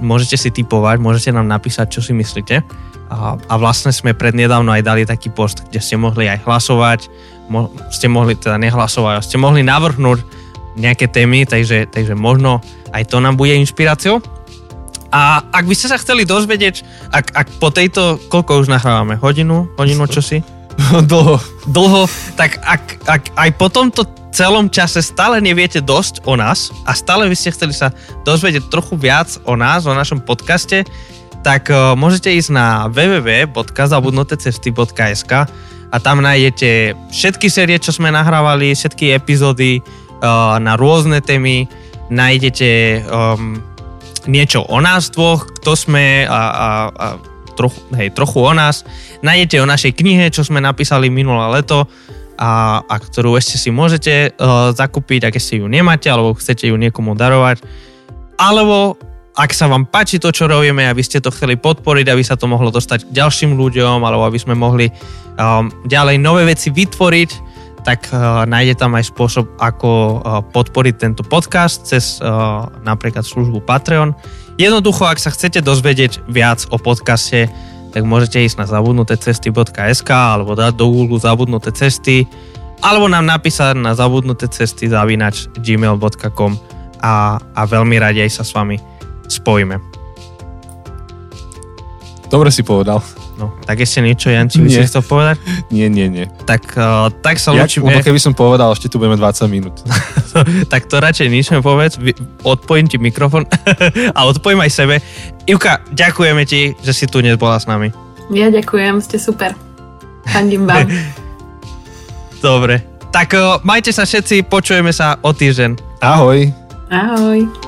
Môžete si tipovať, môžete nám napísať, čo si myslíte. A vlastne sme prednedávno aj dali taký post, kde ste mohli aj hlasovať, ste mohli teda nehlasovať, ste mohli navrhnúť nejaké témy, takže možno aj to nám bude inšpiráciou. A ak by ste sa chceli dozvedieť, ak po tejto, koľko už nahrávame? Hodinu čosi? Dlho. Tak ak aj po tomto celom čase stále neviete dosť o nás a stále by ste chceli sa dozvedieť trochu viac o nás, o našom podcaste, tak môžete ísť na www.zabudnutecesty.sk a tam nájdete všetky série, čo sme nahrávali, všetky epizódy, na rôzne témy, nájdete niečo o nás dvoch, kto sme a trochu o nás. Nájdete o našej knihe, čo sme napísali minulé leto a ktorú ešte si môžete zakúpiť, ak ešte ju nemáte, alebo chcete ju niekomu darovať. Alebo ak sa vám páči to, čo robíme, aby ste to chceli podporiť, aby sa to mohlo dostať k ďalším ľuďom, alebo aby sme mohli ďalej nové veci vytvoriť, tak nájde tam aj spôsob, ako podporiť tento podcast cez napríklad službu Patreon. Jednoducho, ak sa chcete dozvedieť viac o podcaste, tak môžete ísť na zabudnutecesty.sk alebo dať do Google Zabudnuté cesty alebo nám napísať na zabudnutecesty@gmail.com a veľmi radi aj sa s vami spojíme. Dobre si povedal. No, tak ešte niečo, Janči, by si chcel povedať? Nie. Tak sa ľúčime. Keby som povedal, ešte tu budeme 20 minút. Tak to radšej nič nepovedz. Odpojím ti mikrofón a odpojím aj sebe. Ivka, ďakujeme ti, že si tu dnes bola s nami. Ja ďakujem, ste super. Fandím vám. Dobre, tak majte sa všetci, počujeme sa o týždeň. Ahoj. Ahoj.